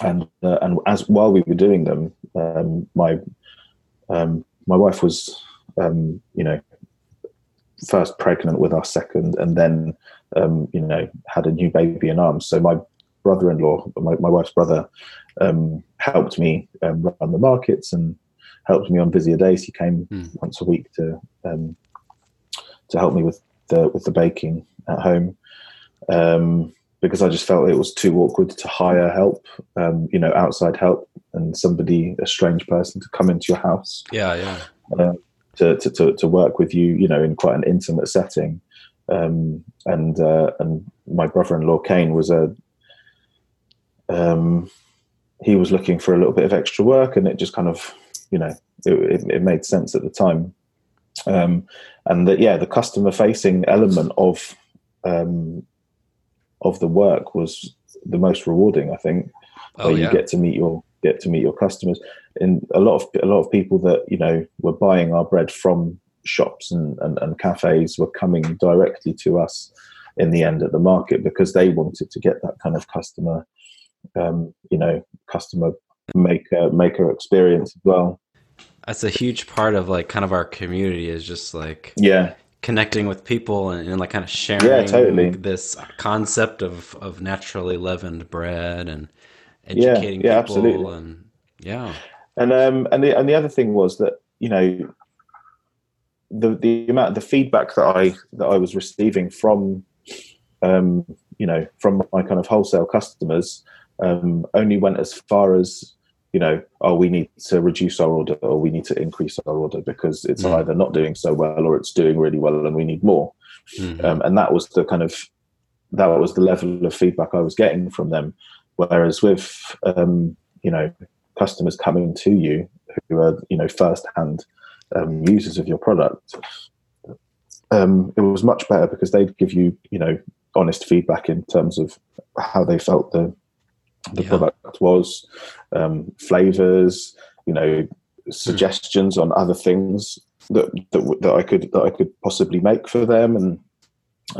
and uh, and as while we were doing them, um, my um, my wife was um, you know first pregnant with our second, and then um, you know had a new baby in arms. So my brother-in-law, my, my wife's brother, um, helped me um, run the markets and helped me on busier days. He came mm. once a week to um, to help me with the with the baking. At home, um, because I just felt it was too awkward to hire help, um, you know, outside help, and somebody, a strange person, to come into your house, yeah, yeah, uh, to, to to to work with you, you know, in quite an intimate setting. Um, and uh, and my brother-in-law Kane was a, um, he was looking for a little bit of extra work, and it just kind of, you know, it it, it made sense at the time, um, and that yeah, the customer-facing element of Um, of the work was the most rewarding, I think. Oh, where yeah. you get to meet your get to meet your customers, and a lot of a lot of people that you know were buying our bread from shops and, and, and cafes were coming directly to us in the end at the market, because they wanted to get that kind of customer, um, you know, customer maker maker experience as well. That's a huge part of like kind of our community, is just like yeah. connecting with people and, and like kind of sharing yeah, totally. this concept of, of naturally leavened bread and educating yeah, yeah, people. Absolutely. And yeah. And, um, and the, and the other thing was that, you know, the, the amount of the feedback that I, that I was receiving from, um, you know, from my kind of wholesale customers, um, only went as far as, you know, oh, we need to reduce our order, or we need to increase our order because it's mm. either not doing so well or it's doing really well and we need more. Mm. Um, and that was the kind of, that was the level of feedback I was getting from them. Whereas with, um, you know, customers coming to you who are, you know, first-hand um, users of your product, um, it was much better because they'd give you, you know, honest feedback in terms of how they felt the the yeah. product was, um, flavors, you know, suggestions mm. on other things that, that that I could that I could possibly make for them, and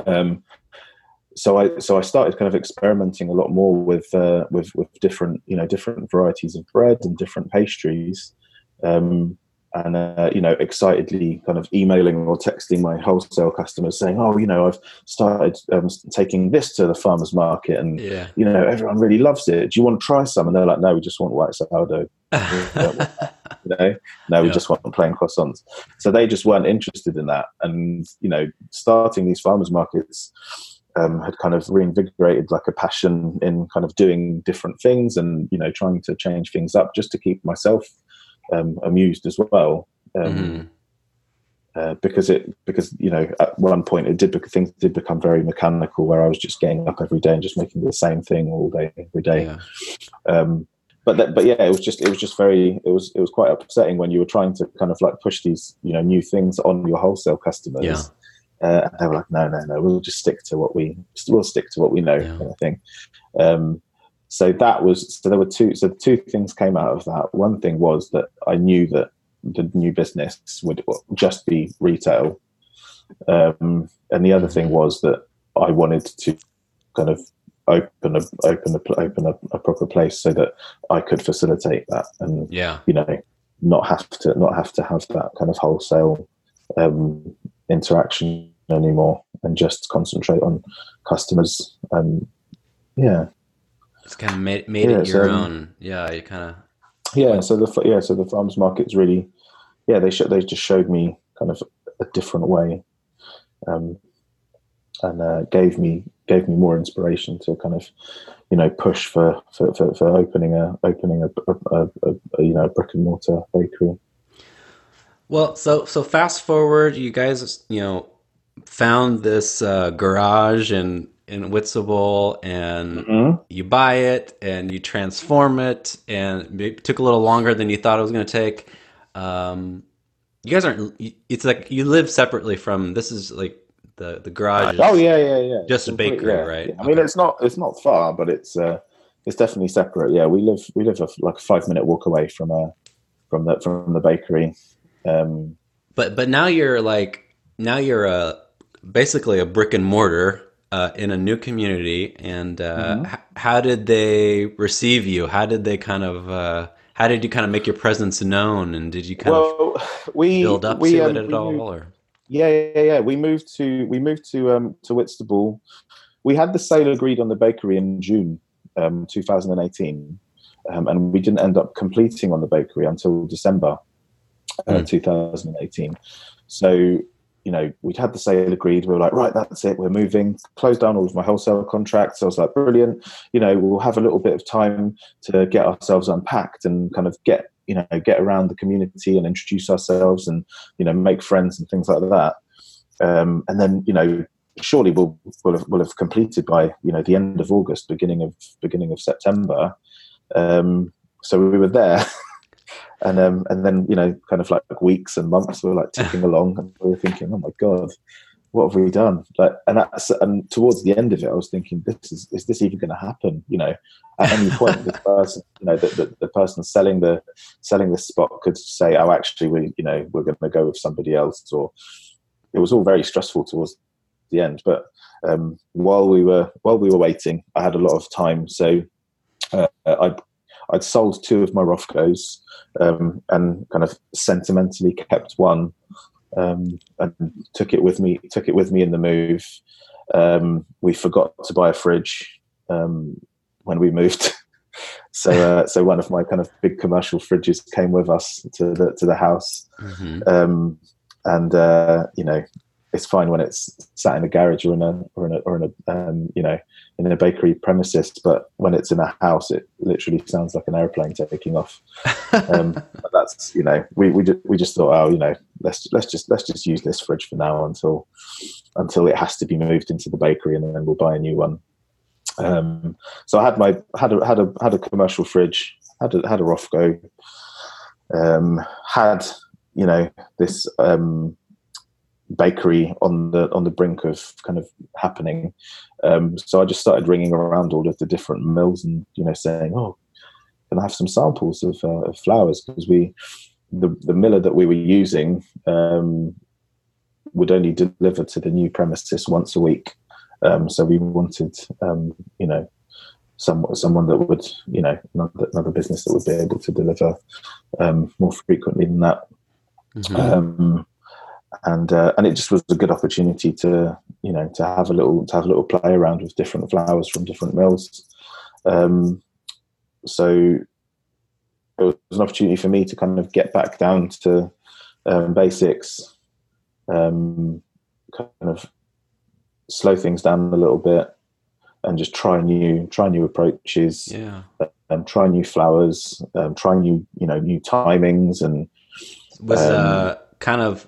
um, so I so I started kind of experimenting a lot more with uh, with with different you know different varieties of bread and different pastries, um, and uh, you know excitedly kind of emailing or texting my wholesale customers saying, oh, you know, I've started um, taking this to the farmer's market, and yeah. you know everyone really loves it. Do you want to try some? And they're like, no, we just want white sourdough. you know? No, we yeah. just want plain croissants. So they just weren't interested in that, and you know, starting these farmers markets. Um, had kind of reinvigorated like a passion in kind of doing different things and, you know, trying to change things up just to keep myself um, amused as well. Um, mm-hmm. uh, because it, because, you know, at one point it did, things did become very mechanical where I was just getting up every day and just making the same thing all day, every day. Yeah. Um, but, that, but yeah, it was just, it was just very, it was, it was quite upsetting when you were trying to kind of like push these, you know, new things on your wholesale customers. Yeah. Uh, and they were like, no, no, no. We'll just stick to what we we'll stick to what we know, yeah. kind of thing. Um, so that was so there were two so two things came out of that. One thing was that I knew that the new business would just be retail, um, and the other thing was that I wanted to kind of open a open a open a, a proper place so that I could facilitate that, and yeah. you know, not have to not have to have that kind of wholesale. Um, interaction anymore and just concentrate on customers. Um yeah it's kind of made, made yeah, it your so, own yeah you kind of yeah so the yeah so the farmers markets really yeah they should they just showed me kind of a different way, um and uh gave me gave me more inspiration to kind of you know push for for, for, for opening a opening a, a, a, a you know brick and mortar bakery. Well, so so fast forward, you guys, you know, found this uh, garage in, in Whitstable, and mm-hmm. you buy it, and you transform it, and it took a little longer than you thought it was going to take. Um, you guys aren't, it's like you live separately from, this is like the, the garage. Is oh, yeah, yeah, yeah. Just it's a bakery, yeah. right? Yeah. I mean, okay. it's not it's not far, but it's uh, it's definitely separate. Yeah, we live we live a, like a five-minute walk away from, uh, from, the, from the bakery. Um, but but now you're like now you're a basically a brick and mortar uh, in a new community, and uh, mm-hmm. h- how did they receive you? How did they kind of uh, how did you kind of make your presence known? And did you kind well, of we, build up we, to um, it at all? Moved, or? Yeah, yeah, yeah. We moved to we moved to um, to Whitstable. We had the sale agreed on the bakery in June um, two thousand eighteen, um, and we didn't end up completing on the bakery until December. Uh, mm. two thousand eighteen. So, you know, we'd had the sale agreed. We were like, right, that's it. We're moving. Closed down all of my wholesale contracts. I was like, brilliant. You know, we'll have a little bit of time to get ourselves unpacked and kind of get, you know, get around the community and introduce ourselves and, you know, make friends and things like that. Um, and then, you know, surely we'll we'll have, we'll have completed by, you know, the end of August, beginning of beginning of September. Um, so we were there. And um, and then, you know, kind of like weeks and months we were like ticking along, and we were thinking, oh my God, what have we done? Like, and that's, and towards the end of it, I was thinking, this is is this even going to happen? You know, at any point, this person, you know, the, the, the person selling the selling the spot could say, oh, actually, we, you know, we're going to go with somebody else. Or it was all very stressful towards the end. But um, while we were while we were waiting, I had a lot of time, so uh, I. I'd sold two of my Rofcos, um, and kind of sentimentally kept one, um, and took it with me. Took it with me in the move. Um, we forgot to buy a fridge um, when we moved, so uh, so one of my kind of big commercial fridges came with us to the to the house. Mm-hmm. Um, and uh, you know, it's fine when it's sat in a garage or in a or in a, or in a um, you know, in a bakery premises, but when it's in a house, it literally sounds like an airplane taking off. Um, but that's, you know, we we just, we just thought, oh, you know, let's let's just let's just use this fridge for now until until it has to be moved into the bakery, and then we'll buy a new one. Um, so I had my had a had a had a commercial fridge, had a, had a Rofco, um, had you know this. Um, bakery on the on the brink of kind of happening, um so I just started ringing around all of the different mills and you know saying, oh, can I have some samples of, uh, of flours, because we the the miller that we were using um would only deliver to the new premises once a week, um so we wanted um you know some someone that would you know another, another business that would be able to deliver um more frequently than that. Mm-hmm. um And uh, and it just was a good opportunity to you know to have a little to have a little play around with different flours from different mills. Um, so it was an opportunity for me to kind of get back down to um, basics, um, kind of slow things down a little bit, and just try new try new approaches, yeah, and try new flours, um, try new you know new timings, and was um, uh, kind of.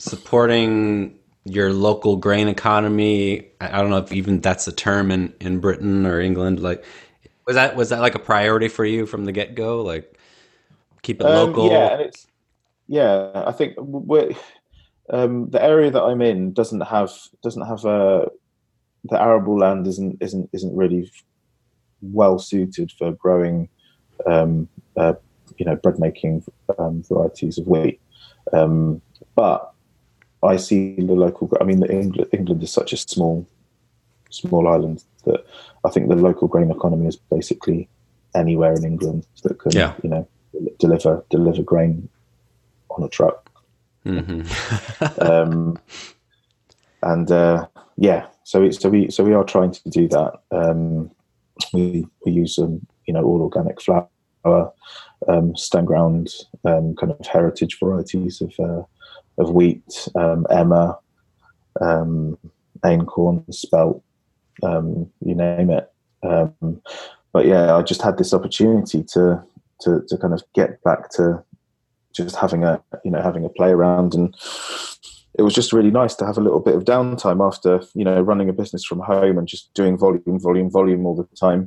supporting your local grain economy. I don't know if even that's a term in, in Britain or England. Like, was that was that like a priority for you from the get go? Like, keep it um, local. Yeah, and it's, yeah. I think we're, um, the area that I'm in doesn't have doesn't have a the arable land isn't isn't isn't really well suited for growing, um, uh, you know, bread making um, varieties of wheat, um, but I see the local. I mean, the England, England is such a small, small island that I think the local grain economy is basically anywhere in England that can, yeah. you know, deliver deliver grain on a truck. Mm-hmm. um, and uh, yeah, so it's so we so we are trying to do that. Um, we we use um, you know all organic flour, um, stone ground, um, kind of heritage varieties of. Uh, Of wheat, um, emmer, um, einkorn, spelt, um, you name it. Um, but yeah, I just had this opportunity to, to to kind of get back to just having a you know having a play around, and it was just really nice to have a little bit of downtime after you know running a business from home and just doing volume, volume, volume all the time.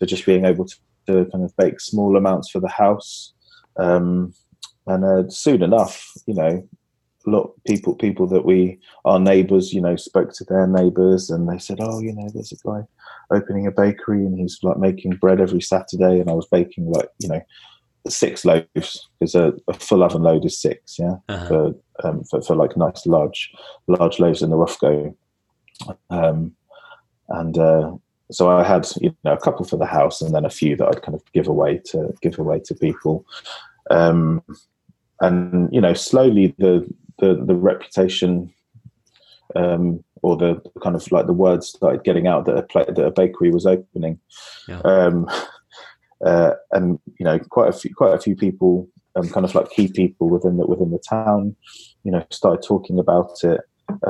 To just being able to, to kind of bake small amounts for the house, um, and uh, soon enough, you know. A lot of people, people that we, our neighbours, you know, spoke to their neighbours, and they said, "Oh, you know, there's a guy opening a bakery, and he's like making bread every Saturday." And I was baking like, you know, six loaves because a, a full oven load is six, yeah, uh-huh. for, um, for for like nice large large loaves in the Rofco, um, and uh, so I had you know a couple for the house, and then a few that I'd kind of give away to give away to people, um, and you know, slowly the The, the reputation um, or the kind of like the word started getting out that a, play, that a bakery was opening. Yeah. Um, uh, and, you know, quite a few, quite a few people, um, kind of like key people within the, within the town, you know, started talking about it.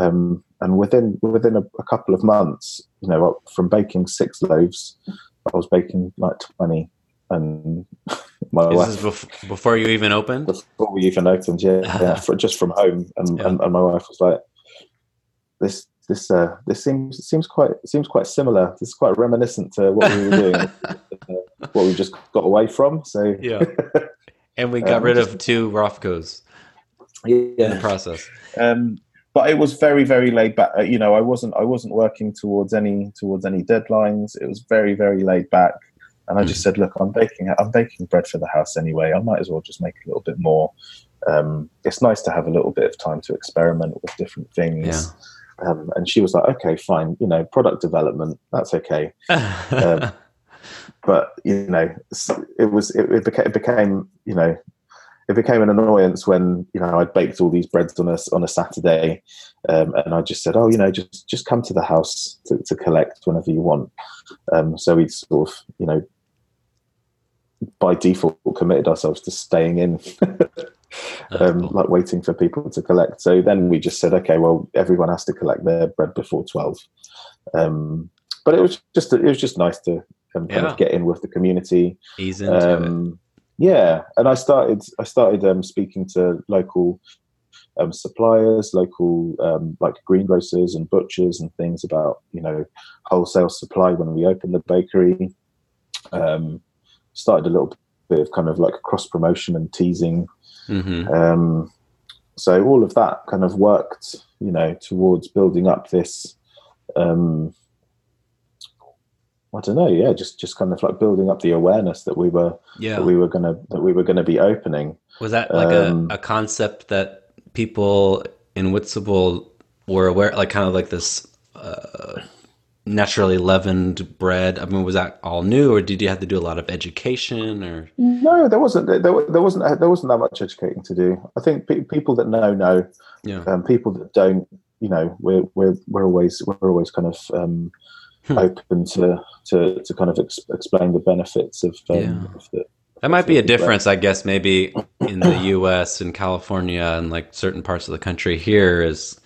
Um, and within within a, a couple of months, you know, from baking six loaves, I was baking like twenty. And my wife, this is before you even opened? Before we even opened, yeah, yeah for, just from home, and, yeah. and and my wife was like, "This, this, uh, this seems seems quite seems quite similar. This is quite reminiscent to what we were doing, uh, what we just got away from." So yeah, and we got um, rid of two Rofcos. Yeah, in the process. Um, but it was very very laid back. You know, I wasn't I wasn't working towards any towards any deadlines. It was very very laid back. And I just said, look, I'm baking. I'm baking bread for the house anyway. I might as well just make a little bit more. Um, it's nice to have a little bit of time to experiment with different things. Yeah. Um, and she was like, okay, fine. You know, product development, that's okay. um, but you know, it was it, it, beca- it became you know, it became an annoyance when, you know, I baked all these breads on a, on a Saturday, um, and I just said, oh, you know, just just come to the house to, to collect whenever you want. Um, so we sort of, you know, by default committed ourselves to staying in, um, like waiting for people to collect. So then we just said, okay, well, everyone has to collect their bread before twelve. Um, but it was just, it was just nice to um, kind yeah. of get in with the community. Ease into um, it. Yeah. And I started, I started um, speaking to local um, suppliers, local um, like greengrocers and butchers and things about, you know, wholesale supply when we opened the bakery. Um, started a little bit of kind of like cross promotion and teasing. Mm-hmm. Um, so all of that kind of worked, you know, towards building up this, um, I don't know. Yeah. Just, just kind of like building up the awareness that we were, yeah. that we were going to, that we were going to be opening. Was that like um, a, a concept that people in Whitstable were aware, like kind of like this, uh, naturally leavened bread? I mean, was that all new, or did you have to do a lot of education? Or no, there wasn't. There, there wasn't. There wasn't that much educating to do. I think pe- people that know know. Yeah. Um, people that don't, you know, we're we're we're always we're always kind of um, open to, to to kind of ex- explain the benefits of. Um, yeah. of the, that might be a difference, bread. I guess, maybe in the U S and California and like certain parts of the country. Here is,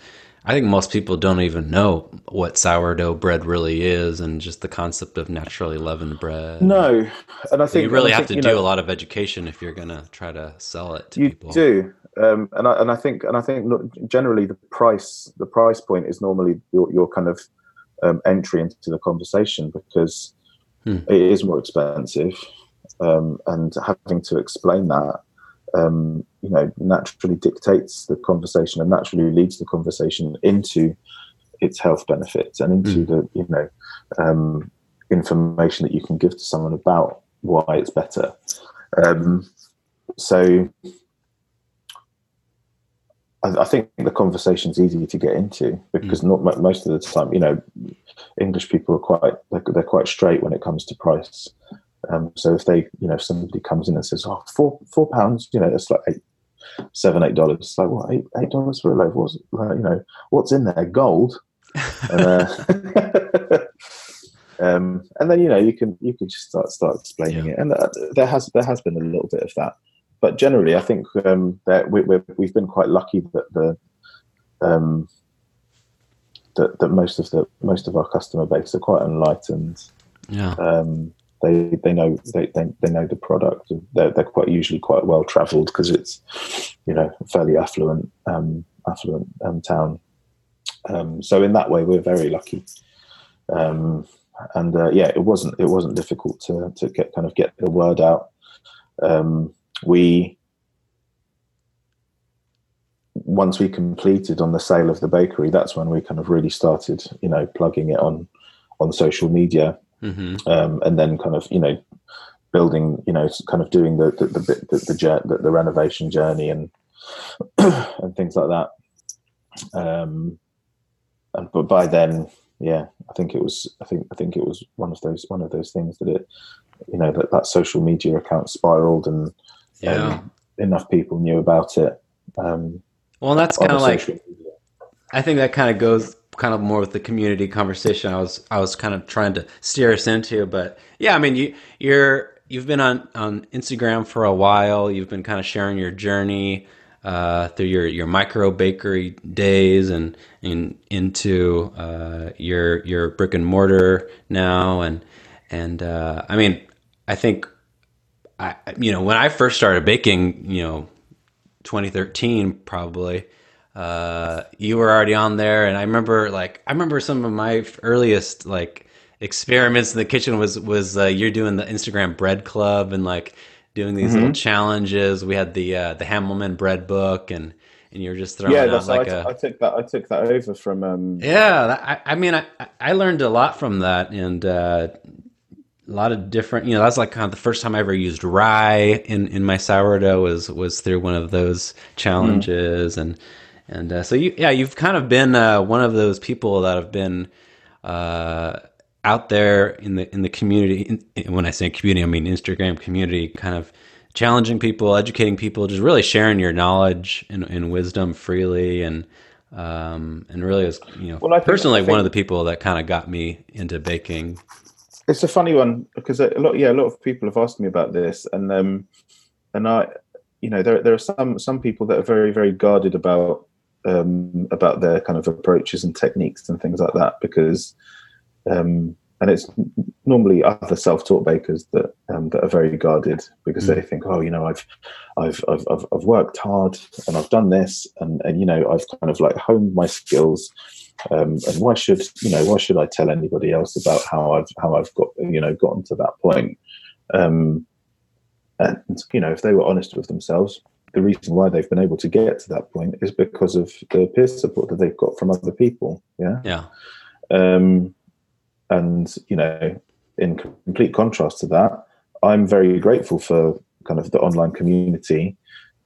I think most people don't even know what sourdough bread really is, and just the concept of naturally leavened bread. No, and I so think you really I have think, to do know, a lot of education if you're going to try to sell it to you people. You do, um, and I and I think and I think generally the price the price point is normally your, your kind of um, entry into the conversation, because hmm. it is more expensive, um, and having to explain that. Um, you know, naturally dictates the conversation and naturally leads the conversation into its health benefits and into mm. the, you know, um, information that you can give to someone about why it's better. Um, so I, I think the conversation's easy to get into, because mm. not most of the time, you know, English people are quite, they're, they're quite straight when it comes to price. Um, so if they, you know, if somebody comes in and says, "Oh, four four pounds," you know, it's like eight, seven, eight dollars. It's like, what, eight eight dollars for a loaf? What's uh, you know, what's in there? Gold. And, uh, um, and then you know, you can you can just start start explaining yeah. it. And uh, there has there has been a little bit of that, but generally, I think um, that we, we're, we've been quite lucky that the um, that that most of the most of our customer base are quite enlightened. Yeah. Um, They they know they, they they know the product. They're they're quite usually quite well travelled, because it's, you know, fairly affluent um, affluent um, town. Um, so in that way, we're very lucky. Um, and uh, yeah, it wasn't it wasn't difficult to to get kind of get the word out. Um, we once we completed on the sale of the bakery, that's when we kind of really started, you know, plugging it on on social media. Mm-hmm. Um, and then kind of, you know, building, you know, kind of doing the the the, the, the, the, the renovation journey and and things like that. Um, and, but by then, yeah, I think it was, I think I think it was one of those one of those things that it, you know, that, that social media account spiraled, and yeah. um, enough people knew about it. Um, well, that's kind of like, media. I think that kind of goes. kind of more with the community conversation I was I was kind of trying to steer us into. But yeah, I mean, you you're you've been on, on Instagram for a while. You've been kind of sharing your journey uh, through your, your micro bakery days and, and into uh, your your brick and mortar now. And and uh, I mean, I think I you know when I first started baking, you know, twenty thirteen probably. Uh, you were already on there, and I remember, like, I remember some of my earliest like experiments in the kitchen was was uh, you're doing the Instagram bread club and like doing these mm-hmm. little challenges. We had the uh, the Hamelman bread book, and, and you were just throwing yeah, out like I, a. I took that. I took that over from. Um, yeah, I, I mean, I I learned a lot from that, and uh, a lot of different. You know, that was like kind of the first time I ever used rye in, in my sourdough was was through one of those challenges mm. and. And uh, so, you, yeah, you've kind of been uh, one of those people that have been uh, out there in the in the community. In, when I say community, I mean Instagram community, kind of challenging people, educating people, just really sharing your knowledge and, and wisdom freely. And um, and really, was, you know, well, I think, personally, I think one of the people that kind of got me into baking. It's a funny one because a lot, yeah, a lot of people have asked me about this, and um, and I, you know, there there are some some people that are very very guarded about um about their kind of approaches and techniques and things like that because, um, and it's normally other self-taught bakers that um, that are very guarded because mm. they think, oh, you know, I've I've I've I've I've worked hard and I've done this and and you know I've kind of like honed my skills. Um, and why should you know? Why should I tell anybody else about how I've how I've got you know gotten to that point? Um, and you know, if they were honest with themselves, the reason why they've been able to get to that point is because of the peer support that they've got from other people. Yeah, yeah. Um, and you know, in complete contrast to that, I'm very grateful for kind of the online community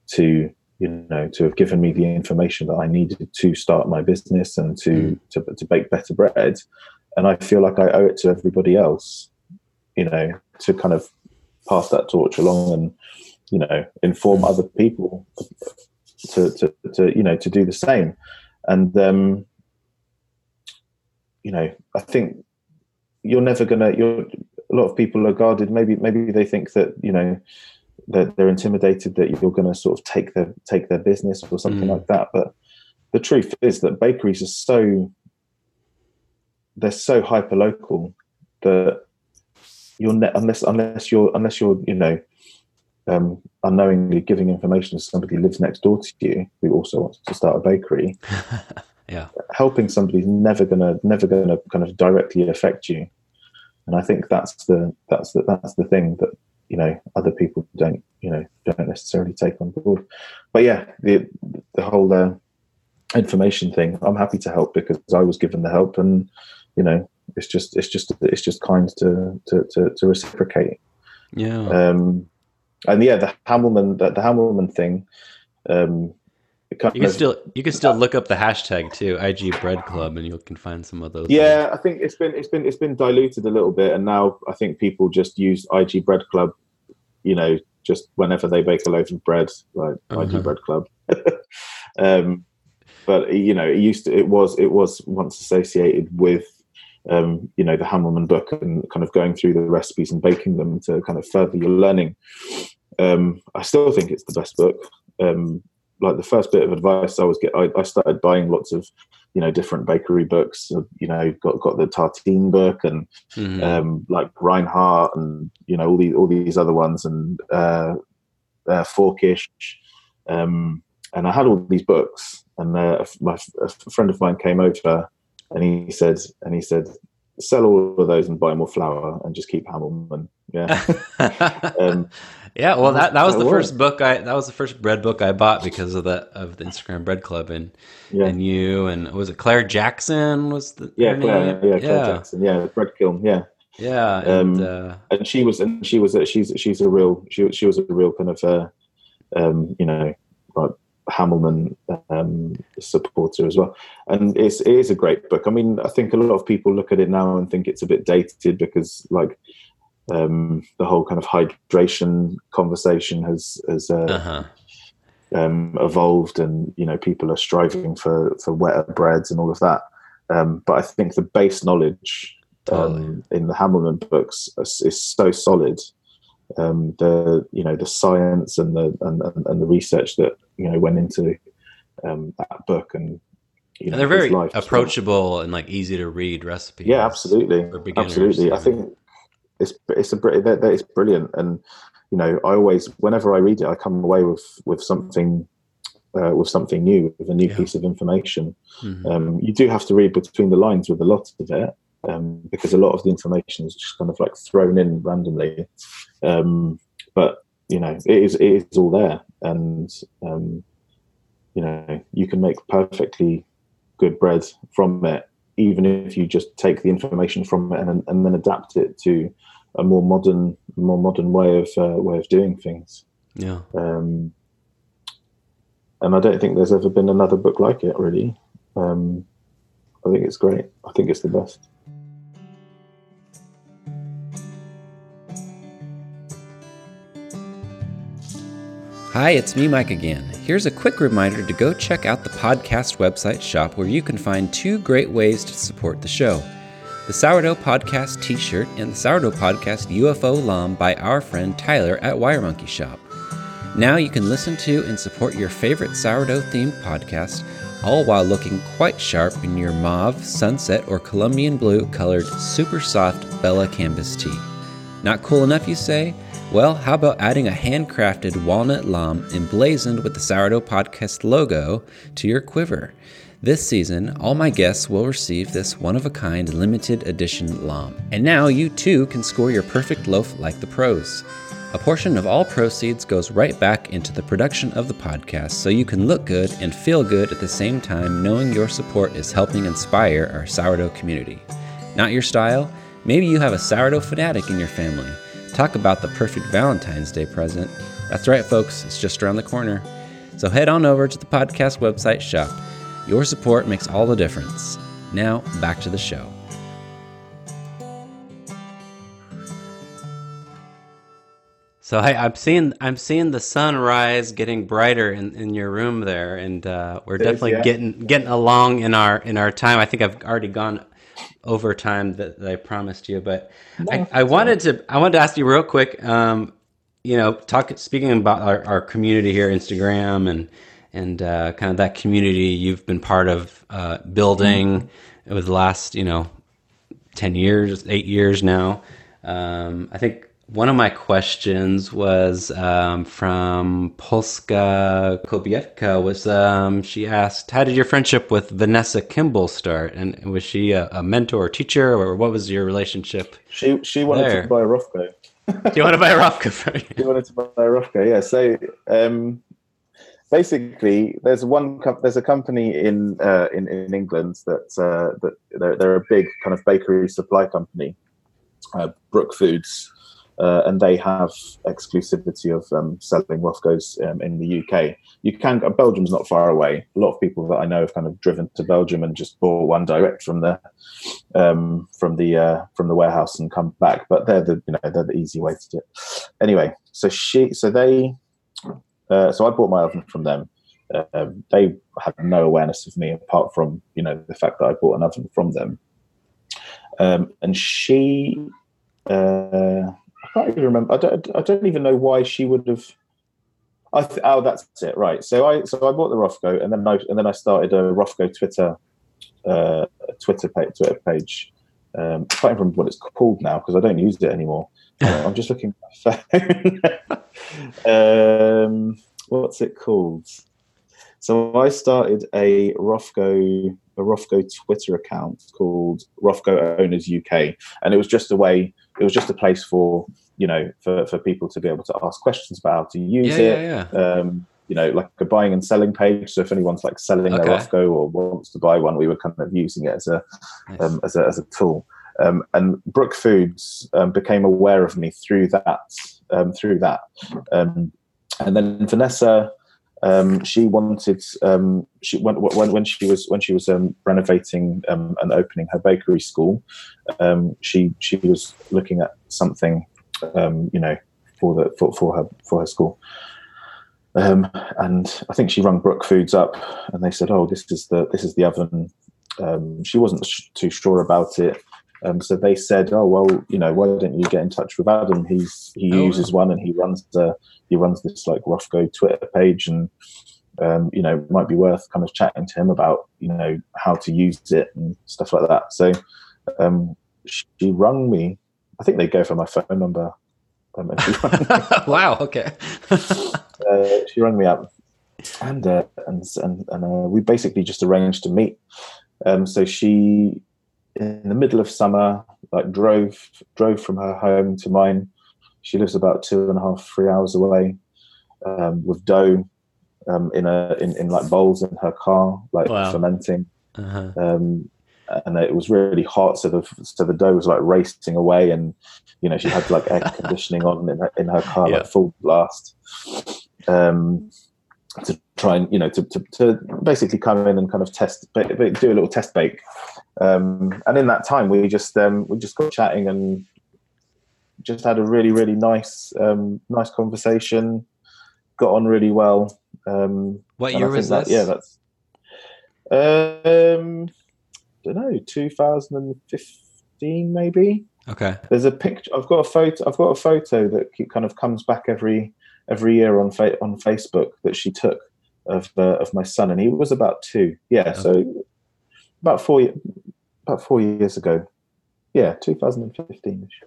to. You know, to have given me the information that I needed to start my business and to, mm. to to bake better bread, and I feel like I owe it to everybody else, you know, to kind of pass that torch along and you know inform other people to to, to you know to do the same, and um, you know, I think you're never gonna. You're a lot of people are guarded. Maybe maybe they think that you know. That they're intimidated that you're going to sort of take their take their business or something mm. like that. But the truth is that bakeries are so they're so hyper local that you're ne- unless unless you're unless you're you know um, unknowingly giving information to somebody who lives next door to you who also wants to start a bakery. yeah, helping somebody's never gonna never gonna kind of directly affect you. And I think that's the that's the that's the thing that. You know, other people don't, you know, don't necessarily take on board. But yeah, the the whole uh, information thing, I'm happy to help because I was given the help, and you know, it's just it's just it's just kind to to to, to reciprocate. Yeah. Um, and yeah, the Hamelman the, the Hamelman thing. Um, you can of, still you can still look up the hashtag too, I G Bread Club, and you can find some of those. Yeah, things. I think it's been it's been it's been diluted a little bit, and now I think people just use I G Bread Club, you know, just whenever they bake a loaf of bread, like uh-huh. I G Bread Club. um, but you know, it used to it was it was once associated with um, you know the Hamelman book and kind of going through the recipes and baking them to kind of further your learning. Um, I still think it's the best book. Um, Like the first bit of advice I was get, I, I started buying lots of, you know, different bakery books. You know, got got the Tartine book and mm-hmm. um, like Reinhardt and you know all these all these other ones and uh, uh, Forkish. Um, and I had all these books. And uh, my a friend of mine came over, and he said, and he said, sell all of those and buy more flour and just keep Hamelman. Yeah. um, yeah. Well, that, that was the first book I, that was the first bread book I bought because of the, of the Instagram Bread Club and, yeah. and you, and was it Claire Jackson was the, yeah, Claire, yeah, yeah, Claire Jackson. Yeah. Bread Kiln. Yeah. Yeah. And, um, uh, and she was, and she was, a, she's, she's a real, she she was a real kind of, uh, um, you know, like Hamelman, um, supporter as well. And it's, it is a great book. I mean, I think a lot of people look at it now and think it's a bit dated because like, Um, the whole kind of hydration conversation has has uh, uh-huh. um, evolved, and you know people are striving for, for wetter breads and all of that. Um, but I think the base knowledge totally. um, in the Hamelman books is, is so solid. Um, the you know the science and the and, and, and the research that you know went into um, that book, and you know and they're very approachable too. And like easy to read recipes. Yeah, absolutely, for beginners, absolutely. I think. It's it's a it's brilliant, and you know I always whenever I read it, I come away with with something uh, with something new, with a new yeah. piece of information. Mm-hmm. Um, you do have to read between the lines with a lot of it um, because a lot of the information is just kind of like thrown in randomly. Um, but you know it is it is all there, and um, you know you can make perfectly good bread from it. Even if you just take the information from it and, and then adapt it to a more modern, more modern way of uh, way of doing things, yeah. Um, and I don't think there's ever been another book like it. Really, um, I think it's great. I think it's the best. Hi, it's me, Mike, again. Here's a quick reminder to go check out the podcast website shop where you can find two great ways to support the show. The Sourdough Podcast t-shirt and the Sourdough Podcast U F O Lom by our friend Tyler at Wiremonkey Shop. Now you can listen to and support your favorite sourdough-themed podcast, all while looking quite sharp in your mauve, sunset, or Colombian blue-colored, super soft Bella canvas tee. Not cool enough, you say? Well, how about adding a handcrafted walnut lom emblazoned with the Sourdough Podcast logo to your quiver? This season, all my guests will receive this one-of-a-kind limited edition lom. And now you too can score your perfect loaf like the pros. A portion of all proceeds goes right back into the production of the podcast, so you can look good and feel good at the same time, knowing your support is helping inspire our sourdough community. Not your style? Maybe you have a sourdough fanatic in your family. Talk about the perfect Valentine's Day present. That's right, folks, it's just around the corner. So head on over to the podcast website shop. Your support makes all the difference. Now, back to the show. So hey, I'm seeing I'm seeing the sunrise getting brighter in, in your room there, and uh, we're There's, definitely yeah. getting getting along in our in our time. I think I've already gone over time that, that I promised you, but no, I, I wanted to I wanted to ask you real quick. Um, you know, talk speaking about our, our community here, Instagram, and and uh, kind of that community you've been part of uh, building mm-hmm. over the last you know ten years, eight years now. Um, I think. One of my questions was um, from Polska Kobietka. Was um, she asked, "How did your friendship with Vanessa Kimball start? And was she a, a mentor, or teacher, or what was your relationship?" She she wanted there? to buy a Rofco. Do you want to buy a Rofco for you? She wanted to buy a Rofco. Yeah. So um, basically, there's one com- there's a company in uh, in in England that's uh, that they're, they're a big kind of bakery supply company, uh, Brook Foods. Uh, and they have exclusivity of um, selling Rofco's um, in the U K. You can go, Belgium's not far away. A lot of people that I know have kind of driven to Belgium and just bought one direct from the um, from the uh, from the warehouse and come back. But they're the you know they're the easy way to do it. Anyway, so she so they uh, so I bought my oven from them. Uh, they had no awareness of me apart from you know the fact that I bought an oven from them. Um, and she. Uh, I can't even remember. I don't. I don't even know why she would have. I th- oh, that's it, right? So I so I bought the Rofco, and then I and then I started a Rofco Twitter, uh, Twitter page. Twitter page. Um, I can't remember what it's called now because I don't use it anymore. uh, I'm just looking at my phone. um, what's it called? So I started a Rofco a Rofco Twitter account called Rofco Owners U K, and it was just a way. It was just a place for you know for, for people to be able to ask questions about how to use yeah, it. Yeah, yeah. Um, you know, like a buying and selling page. So if anyone's like selling okay. their Rofco or wants to buy one, we were kind of using it as a nice. um, as a as a tool. Um, and Brook Foods um, became aware of me through that um, through that. Um, and then Vanessa. Um, she wanted um, she when, when, when she was when she was um, renovating um, and opening her bakery school. Um, she she was looking at something, um, you know, for the for, for her for her school. Um, and I think she rung Brook Foods up, and they said, "Oh, this is the this is the oven." Um, she wasn't sh- too sure about it, um, so they said, "Oh, well, you know, why don't you get in touch with Adam? He's he oh. uses one, and he runs the." He runs this like Rofco Twitter page, and um, you know it might be worth kind of chatting to him about you know how to use it and stuff like that. So um, she rung me. I think they go for my phone number. Um, wow. Okay. uh, she rang me up, and uh, and and, and uh, we basically just arranged to meet. Um, so she, in the middle of summer, like drove drove from her home to mine. She lives about two and a half, three hours away, um, with dough um, in a in, in like bowls in her car, like wow. fermenting. Uh-huh. Um, and it was really hot, so the so the dough was like racing away, and you know she had like air conditioning on in her, in her car, yeah. like full blast, um, to try and you know to, to to basically come in and kind of test, do a little test bake. Um, and in that time, we just um, we just got chatting and. Just had a really, really nice, um, nice conversation. got on really well. Um, what year was that? This? Yeah, that's. Um, I don't know, two thousand fifteen maybe. Okay. There's a picture. I've got a photo. I've got a photo that kind of comes back every every year on fa- on Facebook that she took of uh, of my son, and he was about two. Yeah, okay. So about four about four years ago. Yeah, two thousand fifteen-ish.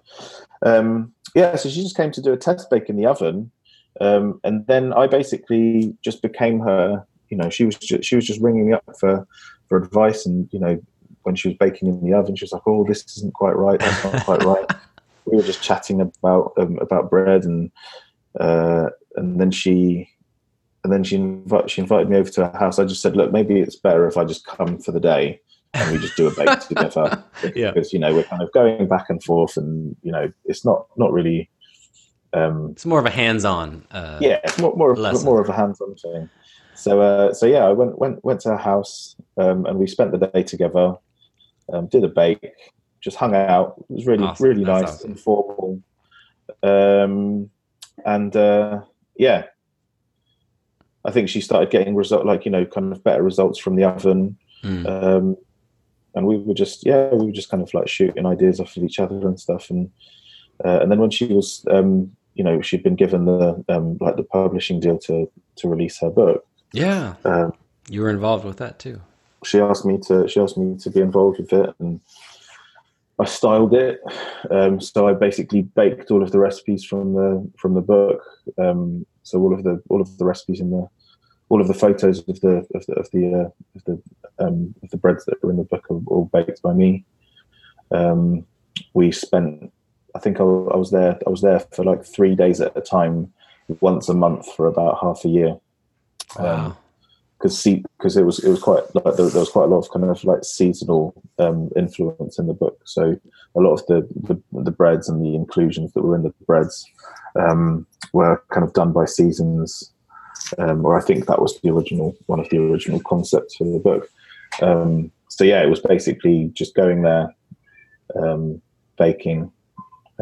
Um, yeah, so she just came to do a test bake in the oven, um, and then I basically just became her. You know, she was just, she was just ringing me up for for advice, and you know, when she was baking in the oven, she was like, "Oh, this isn't quite right. That's not quite right." We were just chatting about um, about bread, and uh, and then she and then she invi- she invited me over to her house. I just said, "Look, maybe it's better if I just come for the day and we just do a bake together." Yeah. Because you know we're kind of going back and forth, and you know it's not not really. Um, it's more of a hands-on. Uh, yeah, it's more more of, more of a hands-on thing. So uh, so yeah, I went went went to her house, um, and we spent the day together. Um, did a bake, just hung out. It was really, awesome. really That's nice, awesome. Informal, um, and uh, yeah, I think she started getting result like you know, kind of better results from the oven, mm. um, and we were just yeah, we were just kind of like shooting ideas off of each other and stuff, and uh, and then when she was, um, you know, she'd been given the um, like the publishing deal to to release her book. Yeah, um, you were involved with that too. She asked me to. She asked me to be involved with it, and I styled it. Um, so I basically baked all of the recipes from the from the book. Um, so all of the all of the recipes in the all of the photos of the of the of the, uh, of the, um, of the breads that were in the book are all baked by me. Um, we spent. I think I, I was there. I was there for like three days at a time, once a month for about half a year. Wow. Um, because it was it was quite like there was quite a lot of kind of like seasonal um, influence in the book, so a lot of the, the the breads and the inclusions that were in the breads um, were kind of done by seasons, um, or I think that was the original one of the original concepts for the book. Um, so yeah, it was basically just going there, um, baking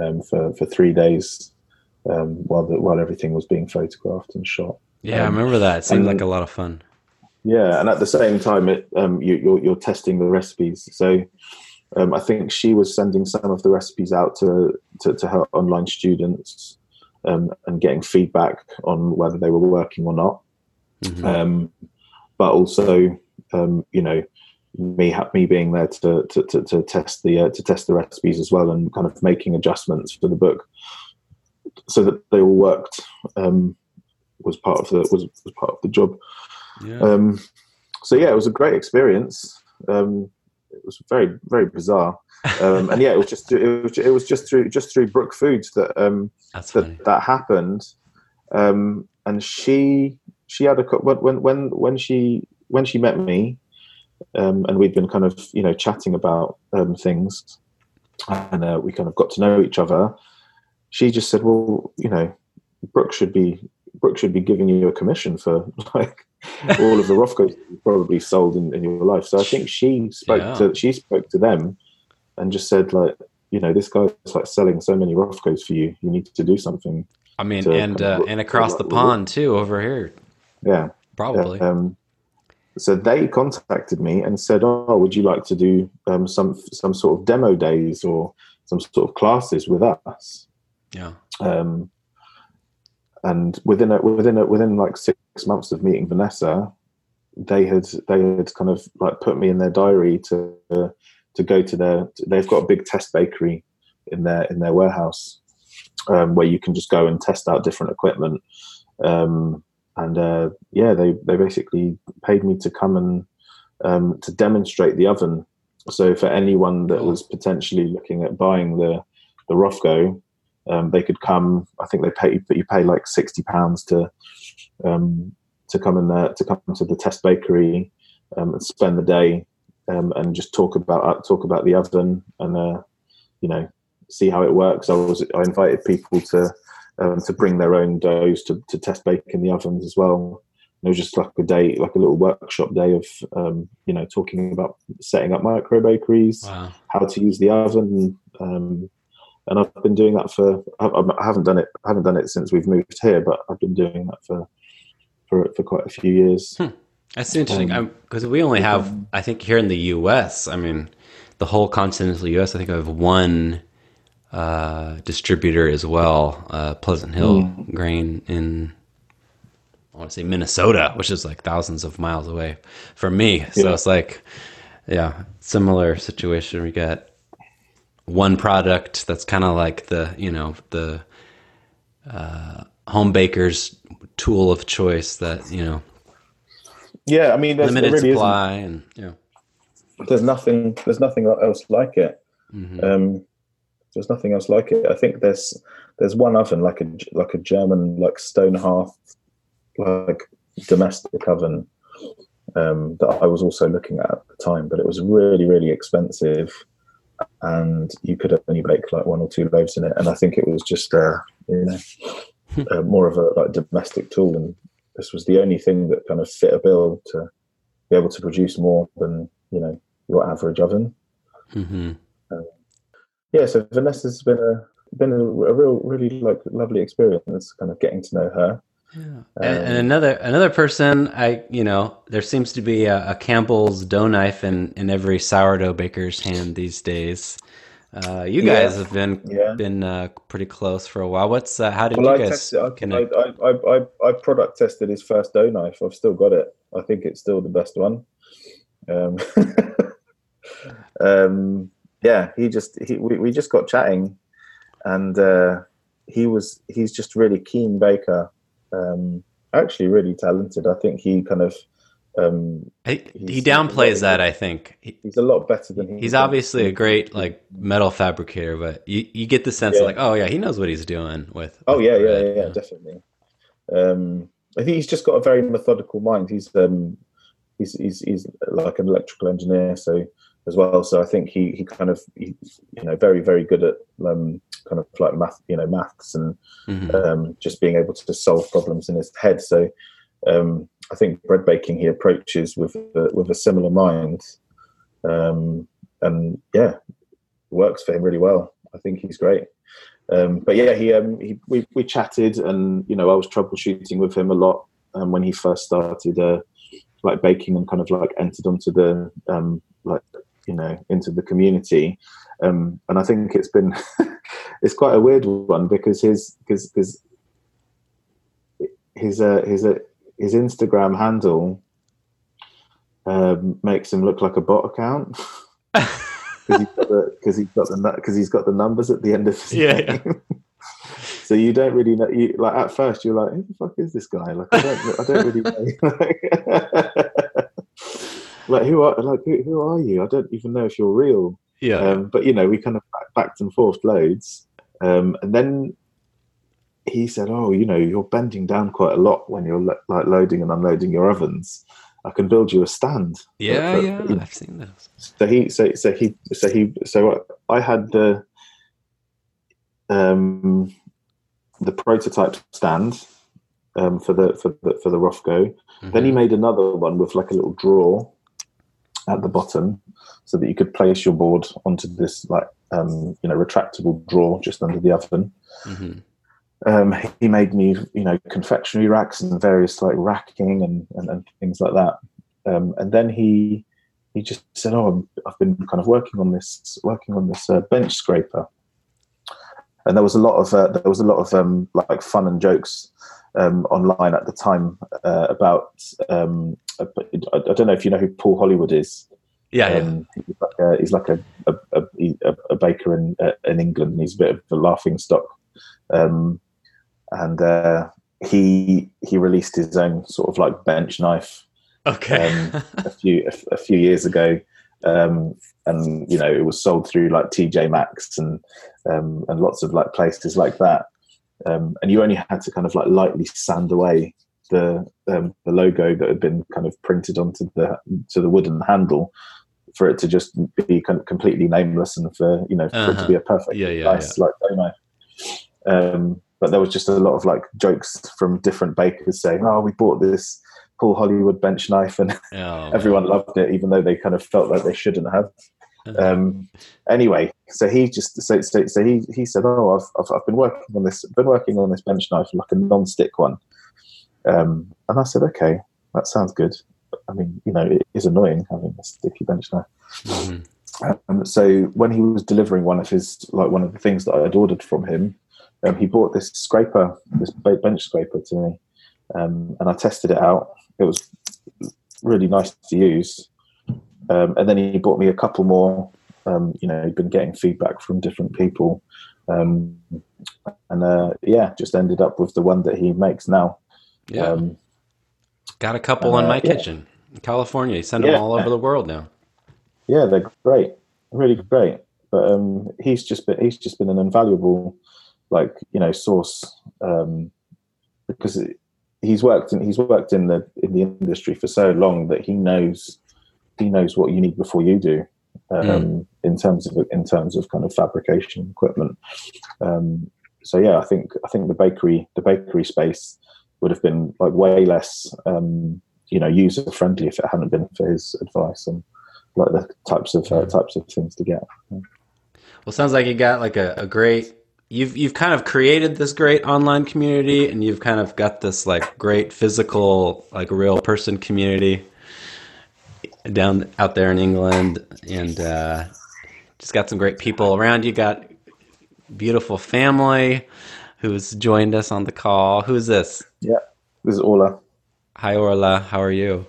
um, for for three days um, while the, while everything was being photographed and shot. Yeah, um, I remember that. It seemed then, like a lot of fun. Yeah, and at the same time, it, um, you, you're, you're testing the recipes. So um, I think she was sending some of the recipes out to, to, to her online students um, and getting feedback on whether they were working or not. Mm-hmm. Um, but also, um, you know, me me being there to to, to, to test the uh, to test the recipes as well, and kind of making adjustments for the book so that they all worked um, was part of the was, was part of the job. Yeah. Um, so yeah, it was a great experience. Um, it was very, very bizarre, um, and yeah, it was just it was, it was just through just through Brook Foods that um, that, that happened. Um, and she she had a when when when she when she met me, um, and we'd been kind of you know chatting about um, things, and uh, we kind of got to know each other. She just said, "Well, you know, Brook should be." Brook should be giving you a commission for like all of the Rofco probably sold in, in your life. So I think she spoke yeah. to she spoke to them and just said like, you know, this guy's like selling so many Rofcos for you. You need to do something. I mean, and kind of uh, and across the pond too, over here. Yeah, probably. Yeah, um, so they contacted me and said, "Oh, would you like to do um, some some sort of demo days or some sort of classes with us?" Yeah. Um, And within a, within a, within like six months of meeting Vanessa, they had they had kind of like put me in their diary to uh, to go to their. They've got a big test bakery in their in their warehouse um, where you can just go and test out different equipment. Um, and uh, yeah, they, they basically paid me to come and um, to demonstrate the oven. So for anyone that was potentially looking at buying the the Rofco. Um, they could come. I think they pay, but you pay like sixty pounds to um, to come in there, to come to the test bakery um, and spend the day um, and just talk about talk about the oven and uh, you know see how it works. I was I invited people to um, to bring their own doughs to, to test bake in the ovens as well. And it was just like a day, like a little workshop day of um, you know talking about setting up microbakeries, wow. how to use the oven. Um, And I've been doing that for, I haven't done it, I haven't done it since we've moved here, but I've been doing that for for for quite a few years. Hmm. That's interesting, because um, we only have, I think here in the U S, I mean, the whole continental U S, I think I have one uh, distributor as well, uh, Pleasant Hill mm. Grain in, I want to say Minnesota, which is like thousands of miles away from me. So yeah. It's like, yeah, similar situation. We got one product that's kind of like the, you know, the uh, home baker's tool of choice that, you know, yeah, I mean, there's limited really supply, and yeah, there's nothing, there's nothing else like it. Mm-hmm. Um, there's nothing else like it. I think there's there's one oven, like a like a German, like stone hearth, like domestic oven, um, that I was also looking at at the time, but it was really really expensive, and you could only bake like one or two loaves in it. And I think it was just uh, you know, uh, more of a like domestic tool. And this was the only thing that kind of fit a bill to be able to produce more than, you know, your average oven. Mm-hmm. Um, yeah, so Vanessa's been a been a, a real, really like lovely experience, kind of getting to know her. Yeah. Um, and, and another another person, I you know, there seems to be a, a Campbell's dough knife in, in every sourdough baker's hand these days. Uh, you guys yeah. have been yeah. been uh, pretty close for a while. What's uh, how did well, you I guys tested, I, connect? I, I, I, I product tested his first dough knife. I've still got it. I think it's still the best one. Um, um, yeah, he just he, we, we just got chatting, and uh, he was he's just really keen baker. Um, actually, really talented. I think he kind of. Um, he, he downplays that. I think he, he's a lot better than he he's obviously a great like metal fabricator, but you, you get the sense yeah. of like, oh yeah, he knows what he's doing with. Oh with yeah, bread, yeah, yeah, yeah, definitely. Um, I think he's just got a very methodical mind. He's um, he's he's he's like an electrical engineer, so as well. So I think he he kind of he, you know very very good at um kind of like math, you know, maths and mm-hmm. um just being able to solve problems in his head. So. Um, I think bread baking he approaches with a, with a similar mind, um, and yeah, works for him really well. I think he's great. Um, but yeah, he, um, he we we chatted, and you know I was troubleshooting with him a lot um, when he first started uh, like baking and kind of like entered onto the um, like you know into the community, um, and I think it's been it's quite a weird one because his because because his uh, his uh, his Instagram handle um, makes him look like a bot account because he's, he's, he's got the numbers at the end of his yeah, name. Yeah. So you don't really know. You, like at first, you're like, "Who the fuck is this guy?" Like I don't, I don't really know. like who are like who, who are you? I don't even know if you're real. Yeah. Um, but you know, we kind of backed and forth loads, um, and then. He said, "Oh, you know, you're bending down quite a lot when you're lo- like loading and unloading your ovens. I can build you a stand." Yeah, for, yeah, for, I've seen those. So he, so, so he, so he, so I had the um the prototype stand um for the for the for the Rofco. Mm-hmm. Then he made another one with like a little drawer at the bottom, so that you could place your board onto this like um you know retractable drawer just under the oven. Mm-hmm. Um, he made me, you know, confectionery racks and various like racking and, and, and things like that. Um, and then he he just said, "Oh, I'm, I've been kind of working on this, working on this uh, bench scraper." And there was a lot of uh, there was a lot of um, like fun and jokes um, online at the time uh, about. Um, I, I don't know if you know who Paul Hollywood is. Yeah, um, yeah. He's like a, he's like a, a, a, a baker in uh, in England. He's a bit of a laughing stock. Um, And uh, he he released his own sort of like bench knife, okay, um, a few a, a few years ago, um, and you know it was sold through like T J Maxx and um, and lots of like places like that. Um, and you only had to kind of like lightly sand away the um, the logo that had been kind of printed onto the to the wooden handle for it to just be kind of completely nameless and for you know for uh-huh. it to be a perfect yeah, yeah, nice yeah. like dough knife. Um, But there was just a lot of like jokes from different bakers saying, "Oh, we bought this Paul Hollywood bench knife," and oh, everyone loved it, even though they kind of felt like they shouldn't have. Um, anyway, so he just so so, so he, he said, "Oh, I've, I've I've been working on this, been working on this bench knife, like a non-stick one." Um, and I said, okay, that sounds good. I mean, you know, it is annoying having a sticky bench now. Mm-hmm. Um, so when he was delivering one of his, like one of the things that I had ordered from him, um, he bought this scraper, this bench scraper to me. Um, and I tested it out. It was really nice to use. Um, and then he bought me a couple more. Um, you know, he'd been getting feedback from different people. Um, and uh, yeah, just ended up with the one that he makes now. Yeah. Um, Got a couple uh, in my yeah. kitchen in California. You send yeah. them all over the world now. Yeah, they're great. Really great. But um, he's just been, he's just been an invaluable, like, you know, source, um, because it, he's worked in, he's worked in the, in the industry for so long that he knows, he knows what you need before you do. Um, mm. in terms of in terms of kind of fabrication equipment, um, so yeah, I think I think the bakery the bakery space would have been like way less um, you know user friendly if it hadn't been for his advice and like the types of uh, types of things to get. Yeah. Well, sounds like you got like a, a great you've you've kind of created this great online community, and you've kind of got this like great physical like real person community down out there in England, and uh, just got some great people around you. Got beautiful family who's joined us on the call. Who's this? Yeah, this is Orla. Hi, Orla. How are you?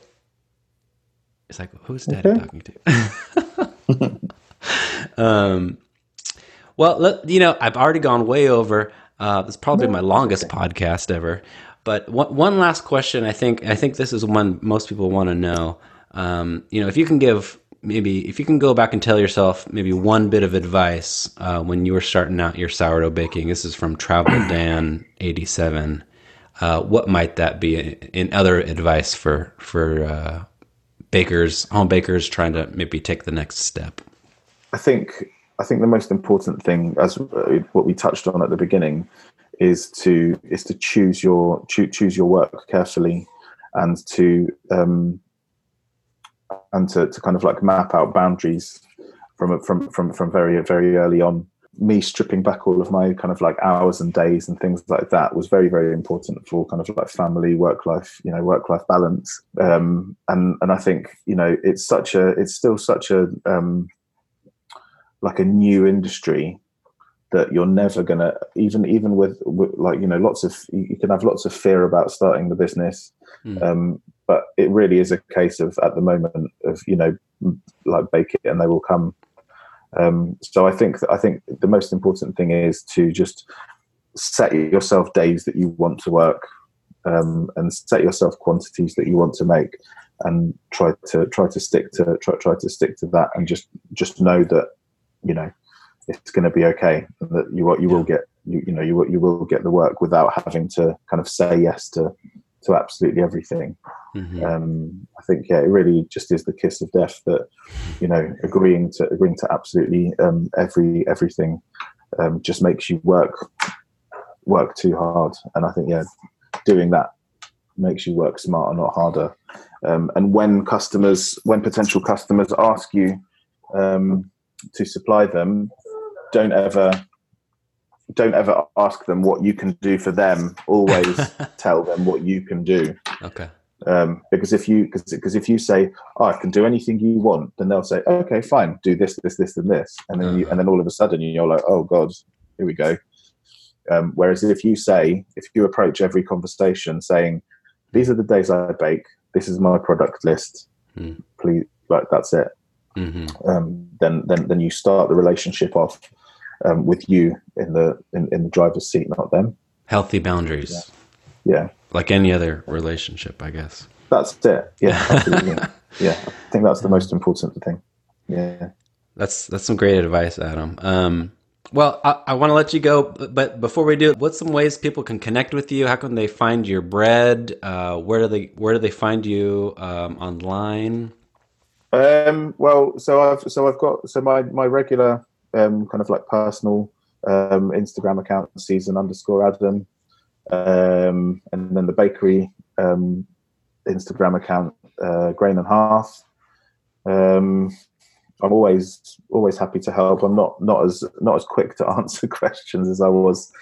It's like, who's Daddy okay. talking to? um, well, let, you know, I've already gone way over. Uh, it's probably my longest podcast ever. But one, one last question. I think I think this is one most people want to know. Um, you know, if you can give maybe if you can go back and tell yourself maybe one bit of advice uh, when you were starting out your sourdough baking. This is from Travel Dan eighty-seven. Uh, what might that be? In other advice for for uh, bakers, home bakers trying to maybe take the next step. I think I think the most important thing, as what we touched on at the beginning, is to is to choose your choose, choose your work carefully, and to um, and to, to kind of like map out boundaries from from from from very very early on. Me stripping back all of my kind of like hours and days and things like that was very very important for kind of like family work life you know work life balance. Um, and and I think you know it's such a it's still such a um, like a new industry that you're never gonna even even with, with like you know lots of you can have lots of fear about starting the business. Mm. Um, But it really is a case of, at the moment, of, you know, like bake it and they will come. Um, so I think that, I think the most important thing is to just set yourself days that you want to work, um, and set yourself quantities that you want to make, and try to try to stick to try try to stick to that, and just just know that, you know, it's going to be okay, and that you you will get you, you know you you will get the work without having to kind of say yes to. to absolutely everything. Mm-hmm. Um, I think, yeah, it really just is the kiss of death that, you know, agreeing to agreeing to absolutely um, every everything um, just makes you work work too hard. And I think, yeah, doing that makes you work smarter, not harder. Um, and when customers, when potential customers ask you um, to supply them, don't ever... don't ever ask them what you can do for them. Always tell them what you can do. Okay. Um, because if you, cause, cause if you say, oh, I can do anything you want, then they'll say, okay, fine, do this, this, this, and this. And then, uh-huh. you, and then all of a sudden you're like, oh God, here we go. Um, whereas if you say, if you approach every conversation saying, these are the days I bake, this is my product list, mm. please, like that's it. Mm-hmm. Um, then, then, then you start the relationship off Um, with you in the in, in the driver's seat, not them. Healthy boundaries. Yeah. yeah. Like any other relationship, I guess. That's it. Yeah. Absolutely. Yeah. I think that's the most important thing. Yeah. That's that's some great advice, Adam. Um, well, I, I want to let you go, but before we do, what's some ways people can connect with you? How can they find your bread? Uh, where do they where do they find you um, online? Um, well, so I've so I've got so my my regular. Um, kind of like personal um, Instagram account, season underscore Adam, um, and then the bakery um, Instagram account, uh, Grain and Hearth. Um, I'm always always happy to help. I'm not not as not as quick to answer questions as I was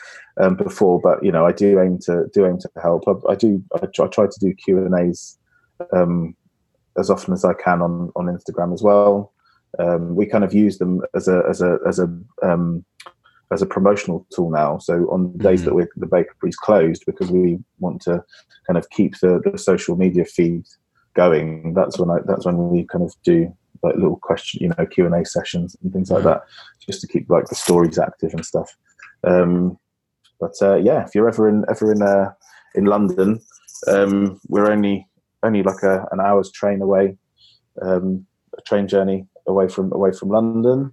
um, before, but you know, I do aim to do aim to help. I, I do I try, I try to do Q and A's um, as often as I can on on Instagram as well. Um, we kind of use them as a as a as a um, as a promotional tool now. So on the days mm-hmm. that we're, the bakery's closed, because we want to kind of keep the, the social media feed going, that's when I, that's when we kind of do like little question, you know, Q and A sessions and things mm-hmm. like that, just to keep like the stories active and stuff. Um, but uh, yeah, if you're ever in ever in uh, in London, um, we're only only like a, an hour's train away, um, a train journey away from away from London.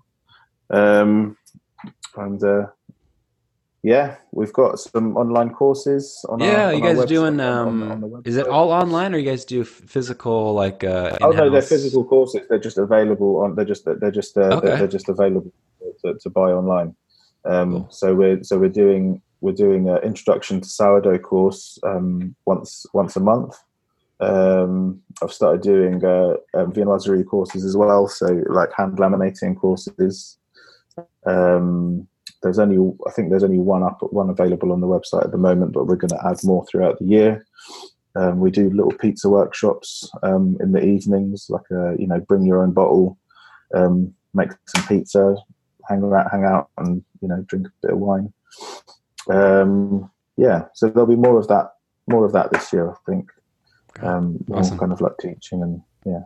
Um, And uh, yeah, we've got some online courses. On yeah, our, you on guys are doing? Um, on, on is it all online, or you guys do physical like? Uh, oh no, they're physical courses. They're just available on. They're just they're just uh, okay. they're, they're just available to, to buy online. Um, cool. So we're so we're doing we're doing an introduction to sourdough course um, once once a month. Um, I've started doing uh, um, viennoiserie courses as well. So like hand laminating courses. Um, there's only, I think there's only one up, one available on the website at the moment, but we're going to add more throughout the year. Um, we do little pizza workshops um, in the evenings, like a, you know, bring your own bottle, um, make some pizza, hang around, hang out, and you know, drink a bit of wine. Um, yeah, so there'll be more of that, more of that this year, I think. Um, awesome. Kind of like teaching and yeah.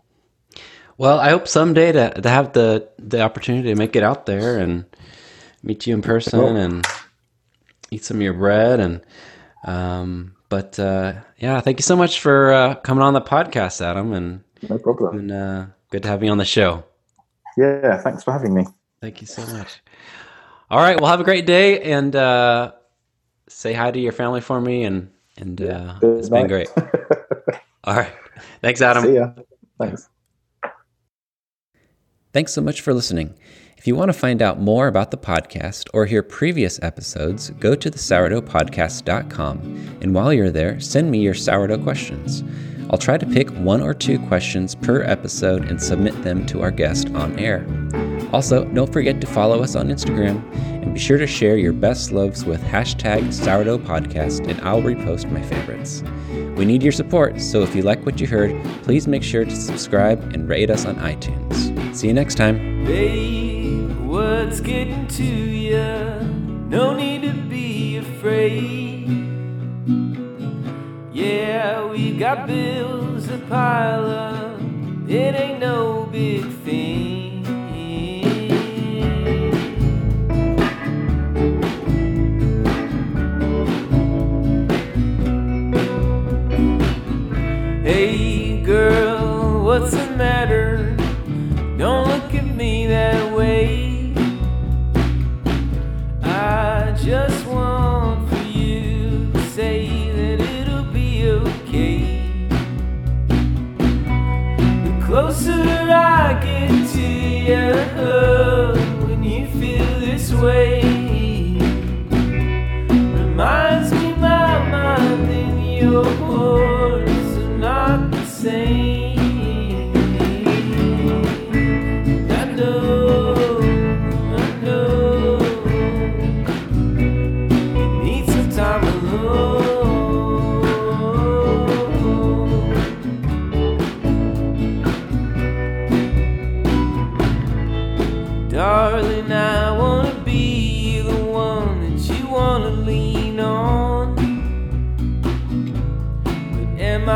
Well, I hope someday to, to have the, the opportunity to make it out there and meet you in person cool. and eat some of your bread. And um, but uh, yeah, thank you so much for uh, coming on the podcast, Adam. And no problem. And uh, good to have you on the show. Yeah, thanks for having me. Thank you so much. All right, well, have a great day, and uh, say hi to your family for me. And and yeah, uh, it's night. Been great. All right, thanks, Adam. See ya. Thanks. Thanks so much for listening. If you want to find out more about the podcast or hear previous episodes, go to the sourdough podcast dot com. And while you're there, send me your sourdough questions. I'll try to pick one or two questions per episode and submit them to our guest on air. Also, don't forget to follow us on Instagram, and be sure to share your best loaves with hashtag sourdough podcast, and I'll repost my favorites. We need your support, so if you like what you heard, please make sure to subscribe and rate us on iTunes. See you next time. Babe, what's getting to ya? No need to be afraid. Yeah, we got bills to pile up. It ain't no big thing. Hey girl, what's the matter? Don't look at me that way. I just want for you to say that it'll be okay. The closer I get to you, when you feel this way, reminds me my mind and your words not the same. I know, I know, you need some time alone. Darling, I wanna be the one that you wanna lean on. But am I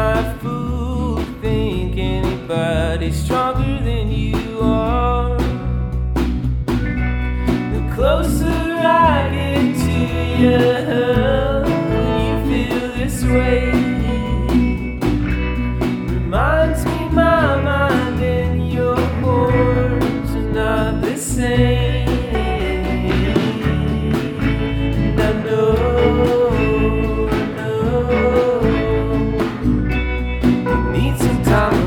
stronger than you are? The closer I get to you, when you feel this way, reminds me my mind and your words are not the same. And I know, I know, you need some time.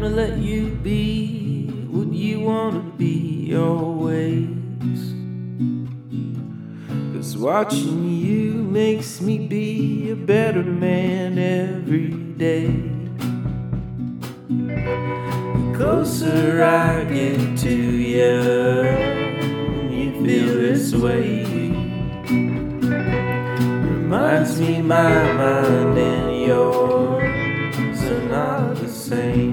gonna let you be what you wanna be always. 'Cause watching you makes me be a better man every day. The closer I get to you, you feel this way. Reminds me my mind and yours are not the same.